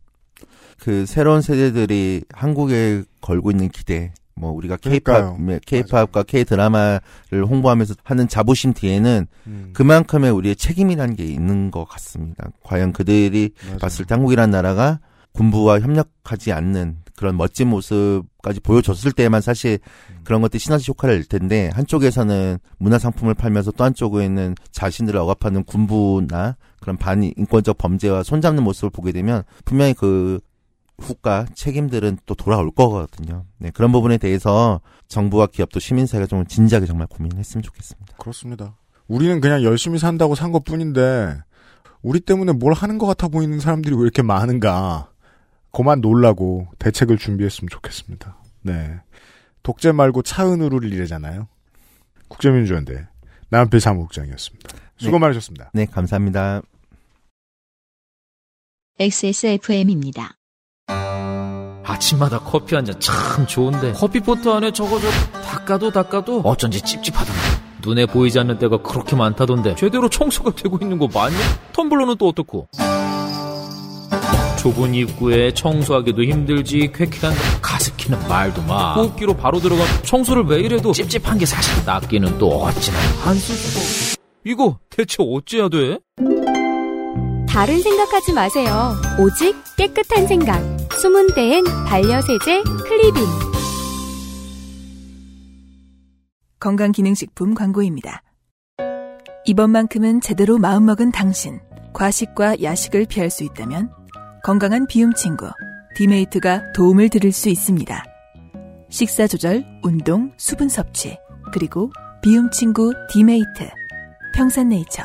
새로운 세대들이 한국에 걸고 있는 기대, 우리가 K-팝과 K-드라마를 홍보하면서 하는 자부심 뒤에는 그만큼의 우리의 책임이라는 게 있는 것 같습니다. 과연 그들이 봤을 때 한국이라는 나라가 군부와 협력하지 않는 그런 멋진 모습까지 보여줬을 때만 사실 그런 것들이 시너지 효과를 낼 텐데, 한쪽에서는 문화 상품을 팔면서 또 한쪽에는 자신들을 억압하는 군부나 그런 반인권적 범죄와 손잡는 모습을 보게 되면 분명히 후과 책임들은 또 돌아올 거거든요. 네, 그런 부분에 대해서 정부와 기업도 시민사회가 좀 진지하게 정말 고민했으면 좋겠습니다. 그렇습니다. 우리는 그냥 열심히 산다고 산 것뿐인데 우리 때문에 뭘 하는 것 같아 보이는 사람들이 왜 이렇게 많은가 그만 놀라고 대책을 준비했으면 좋겠습니다. 네, 독재 말고 차은우를 이래잖아요. 국제민주연대 나현필 사무국장이었습니다. 수고 많으셨습니다. 네, 감사합니다. XSFM입니다. 아침마다 커피 한 잔 참 좋은데 커피포트 안에 저거 닦아도 어쩐지 찝찝하던데 눈에 보이지 않는 때가 그렇게 많다던데 제대로 청소가 되고 있는 거 맞냐? 텀블러는 또 어떻고? 좁은 입구에 청소하기도 힘들지 쾌쾌한 가습기는 말도 마. 호흡기로 바로 들어가 청소를 매일 해도 찝찝한 게 사실 낫기는 또 어찌나 한숨 이거 대체 어찌해야 돼? 다른 생각하지 마세요. 오직 깨끗한 생각. 숨은 대엔 반려세제 클리빙. 건강기능식품 광고입니다. 이번만큼은 제대로 마음먹은 당신. 과식과 야식을 피할 수 있다면 건강한 비움 친구 디메이트가 도움을 드릴 수 있습니다. 식사조절, 운동, 수분 섭취 그리고 비움 친구 디메이트. 평산네이처.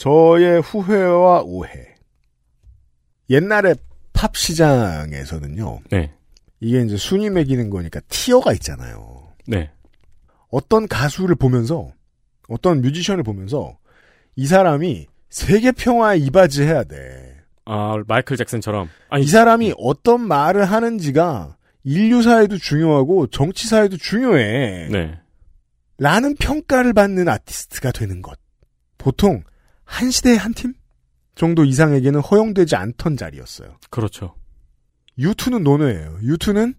저의 후회와 오해. 옛날에 팝 시장에서는요. 네. 이게 이제 순위 매기는 거니까 티어가 있잖아요. 네. 어떤 가수를 보면서, 어떤 뮤지션을 보면서 이 사람이 세계 평화에 이바지해야 돼. 아, 마이클 잭슨처럼. 아니, 이 사람이 어떤 말을 하는지가 인류사에도 중요하고 정치사에도 중요해. 네. 라는 평가를 받는 아티스트가 되는 것. 보통 한 시대에 한 팀 정도 이상에게는 허용되지 않던 자리였어요. 그렇죠. U2는 논외예요. U2는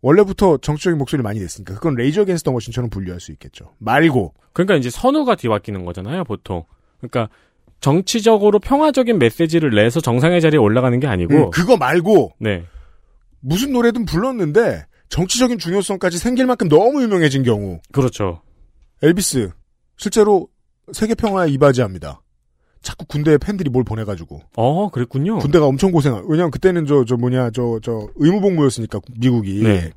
원래부터 정치적인 목소리를 많이 냈으니까 그건 레이저 어게인스트 더 머신처럼 분류할 수 있겠죠. 말고. 그러니까 이제 선우가 뒤바뀌는 거잖아요. 보통. 그러니까 정치적으로 평화적인 메시지를 내서 정상의 자리에 올라가는 게 아니고. 그거 말고. 네. 무슨 노래든 불렀는데 정치적인 중요성까지 생길 만큼 너무 유명해진 경우. 그렇죠. 엘비스. 실제로 세계 평화에 이바지합니다. 자꾸 군대에 팬들이 뭘 보내가지고. 그랬군요. 군대가 엄청 고생한. 왜냐면 그때는 의무복무였으니까 미국이. 네.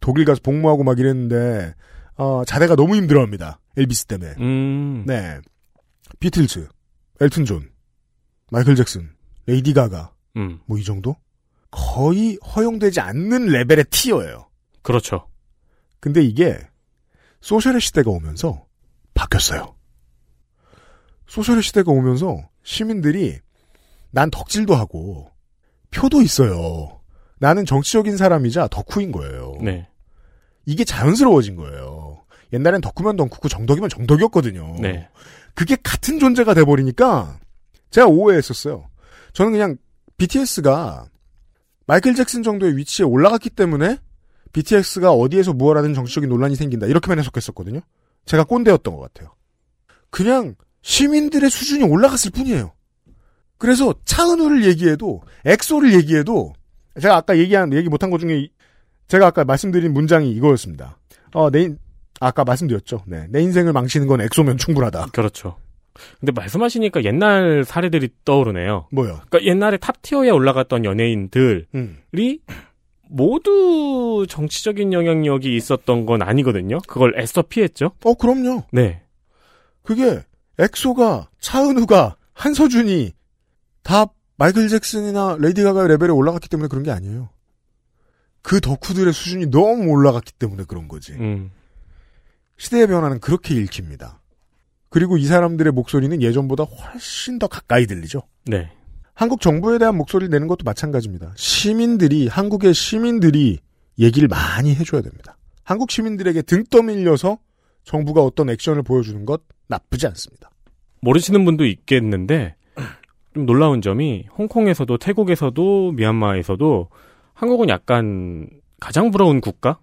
독일 가서 복무하고 막 이랬는데 자대가 너무 힘들어합니다. 엘비스 때문에. 네. 비틀즈, 엘튼 존, 마이클 잭슨, 레이디 가가. 뭐 이 정도? 거의 허용되지 않는 레벨의 티어예요. 그렇죠. 근데 이게 소셜의 시대가 오면서 바뀌었어요. 소셜의 시대가 오면서 시민들이 난 덕질도 하고 표도 있어요. 나는 정치적인 사람이자 덕후인 거예요. 네. 이게 자연스러워진 거예요. 옛날엔 덕후면 덕후고 정덕이면 정덕이었거든요. 네. 그게 같은 존재가 돼버리니까 제가 오해했었어요. 저는 그냥 BTS가 마이클 잭슨 정도의 위치에 올라갔기 때문에 BTS가 어디에서 무엇하든 정치적인 논란이 생긴다. 이렇게만 해석했었거든요. 제가 꼰대였던 것 같아요. 그냥 시민들의 수준이 올라갔을 뿐이에요. 그래서 차은우를 얘기해도 엑소를 얘기해도 제가 아까 얘기 못한 것 중에 제가 아까 말씀드린 문장이 이거였습니다. 아까 말씀드렸죠. 네, 내 인생을 망치는 건 엑소면 충분하다. 그렇죠. 근데 말씀하시니까 옛날 사례들이 떠오르네요. 뭐요? 그러니까 옛날에 탑티어에 올라갔던 연예인들이 모두 정치적인 영향력이 있었던 건 아니거든요. 그걸 애써 피했죠. 그럼요. 네. 그게 엑소가, 차은우가, 한서준이 다 마이클 잭슨이나 레이디 가가의 레벨에 올라갔기 때문에 그런 게 아니에요. 그 덕후들의 수준이 너무 올라갔기 때문에 그런 거지. 시대의 변화는 그렇게 읽힙니다. 그리고 이 사람들의 목소리는 예전보다 훨씬 더 가까이 들리죠. 네. 한국 정부에 대한 목소리를 내는 것도 마찬가지입니다. 한국의 시민들이 얘기를 많이 해줘야 됩니다. 한국 시민들에게 등 떠밀려서 정부가 어떤 액션을 보여주는 것 나쁘지 않습니다. 모르시는 분도 있겠는데 좀 놀라운 점이 홍콩에서도 태국에서도 미얀마에서도 한국은 약간 가장 부러운 국가?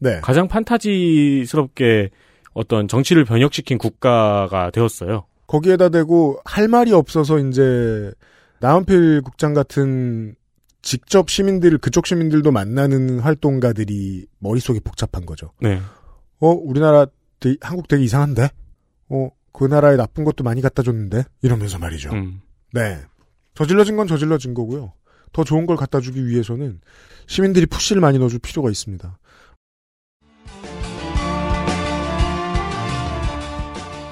네. 가장 판타지스럽게 어떤 정치를 변혁시킨 국가가 되었어요. 거기에다 대고 할 말이 없어서 이제 나현필 국장 같은 직접 시민들, 그쪽 시민들도 만나는 활동가들이 머릿속이 복잡한 거죠. 네. 우리나라 한국 되게 이상한데? 그 나라에 나쁜 것도 많이 갖다 줬는데? 이러면서 말이죠. 네. 저질러진 건 저질러진 거고요. 더 좋은 걸 갖다 주기 위해서는 시민들이 푸시를 많이 넣어줄 필요가 있습니다.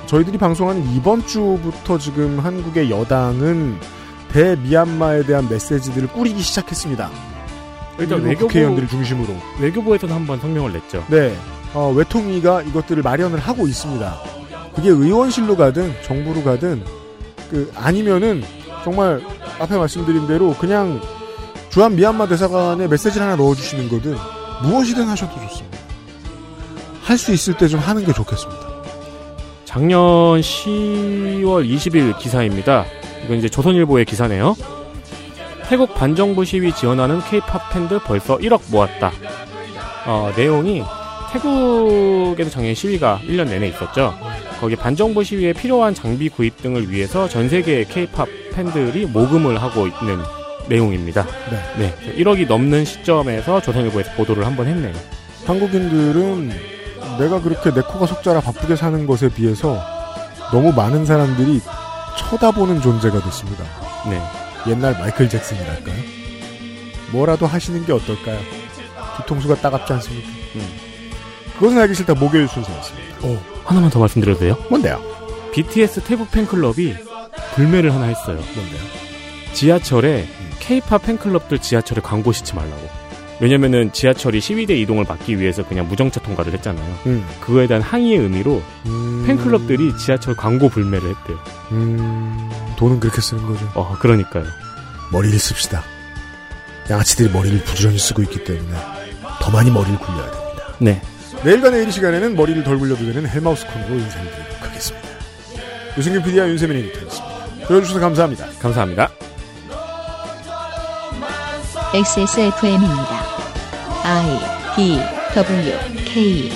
저희들이 방송하는 이번 주부터 지금 한국의 여당은 대미얀마에 대한 메시지들을 꾸리기 시작했습니다. 일단 국회의원들 중심으로. 외교부에서는 한번 성명을 냈죠. 네. 외통위가 이것들을 마련을 하고 있습니다. 그게 의원실로 가든 정부로 가든 아니면은 정말 앞에 말씀드린 대로 그냥 주한 미얀마 대사관에 메시지를 하나 넣어주시는 거든 무엇이든 하셔도 좋습니다. 할 수 있을 때 좀 하는 게 좋겠습니다. 작년 10월 20일 기사입니다. 이건 이제 조선일보의 기사네요. 태국 반정부 시위 지원하는 K-POP 팬들 벌써 1억 모았다. 내용이 태국에서 작년 시위가 1년 내내 있었죠. 거기 반정부 시위에 필요한 장비 구입 등을 위해서 전 세계의 K-POP 팬들이 모금을 하고 있는 내용입니다. 네. 네. 1억이 넘는 시점에서 조선일보에서 보도를 한번 했네요. 한국인들은 내가 그렇게 내 코가 속자라 바쁘게 사는 것에 비해서 너무 많은 사람들이 쳐다보는 존재가 됐습니다. 네. 옛날 마이클 잭슨이랄까요? 뭐라도 하시는 게 어떨까요? 뒤통수가 따갑지 않습니까? 그것은 알기 싫다 목요일 순서였습니다. 하나만 더 말씀드려도 돼요? 뭔데요? BTS 태국 팬클럽이 불매를 하나 했어요. 뭔데요? 지하철에 K-POP 팬클럽들 지하철에 광고 싣지 말라고. 왜냐면은 지하철이 시위대 이동을 막기 위해서 그냥 무정차 통과를 했잖아요. 그거에 대한 항의의 의미로 팬클럽들이 지하철 광고 불매를 했대요. 돈은 그렇게 쓰는 거죠. 그러니까요. 머리를 씁시다. 양아치들이 머리를 부지런히 쓰고 있기 때문에 더 많이 머리를 굴려야 됩니다. 네. 내일과 내일 이 시간에는 머리를 덜 굴려도 되는 헬마우스 코너로 인사드리도록 하겠습니다. 유승균 PD와 윤세민이 인터뷰였습니다. 들어주셔서 감사합니다. 감사합니다. XSFM입니다. I, D, W, K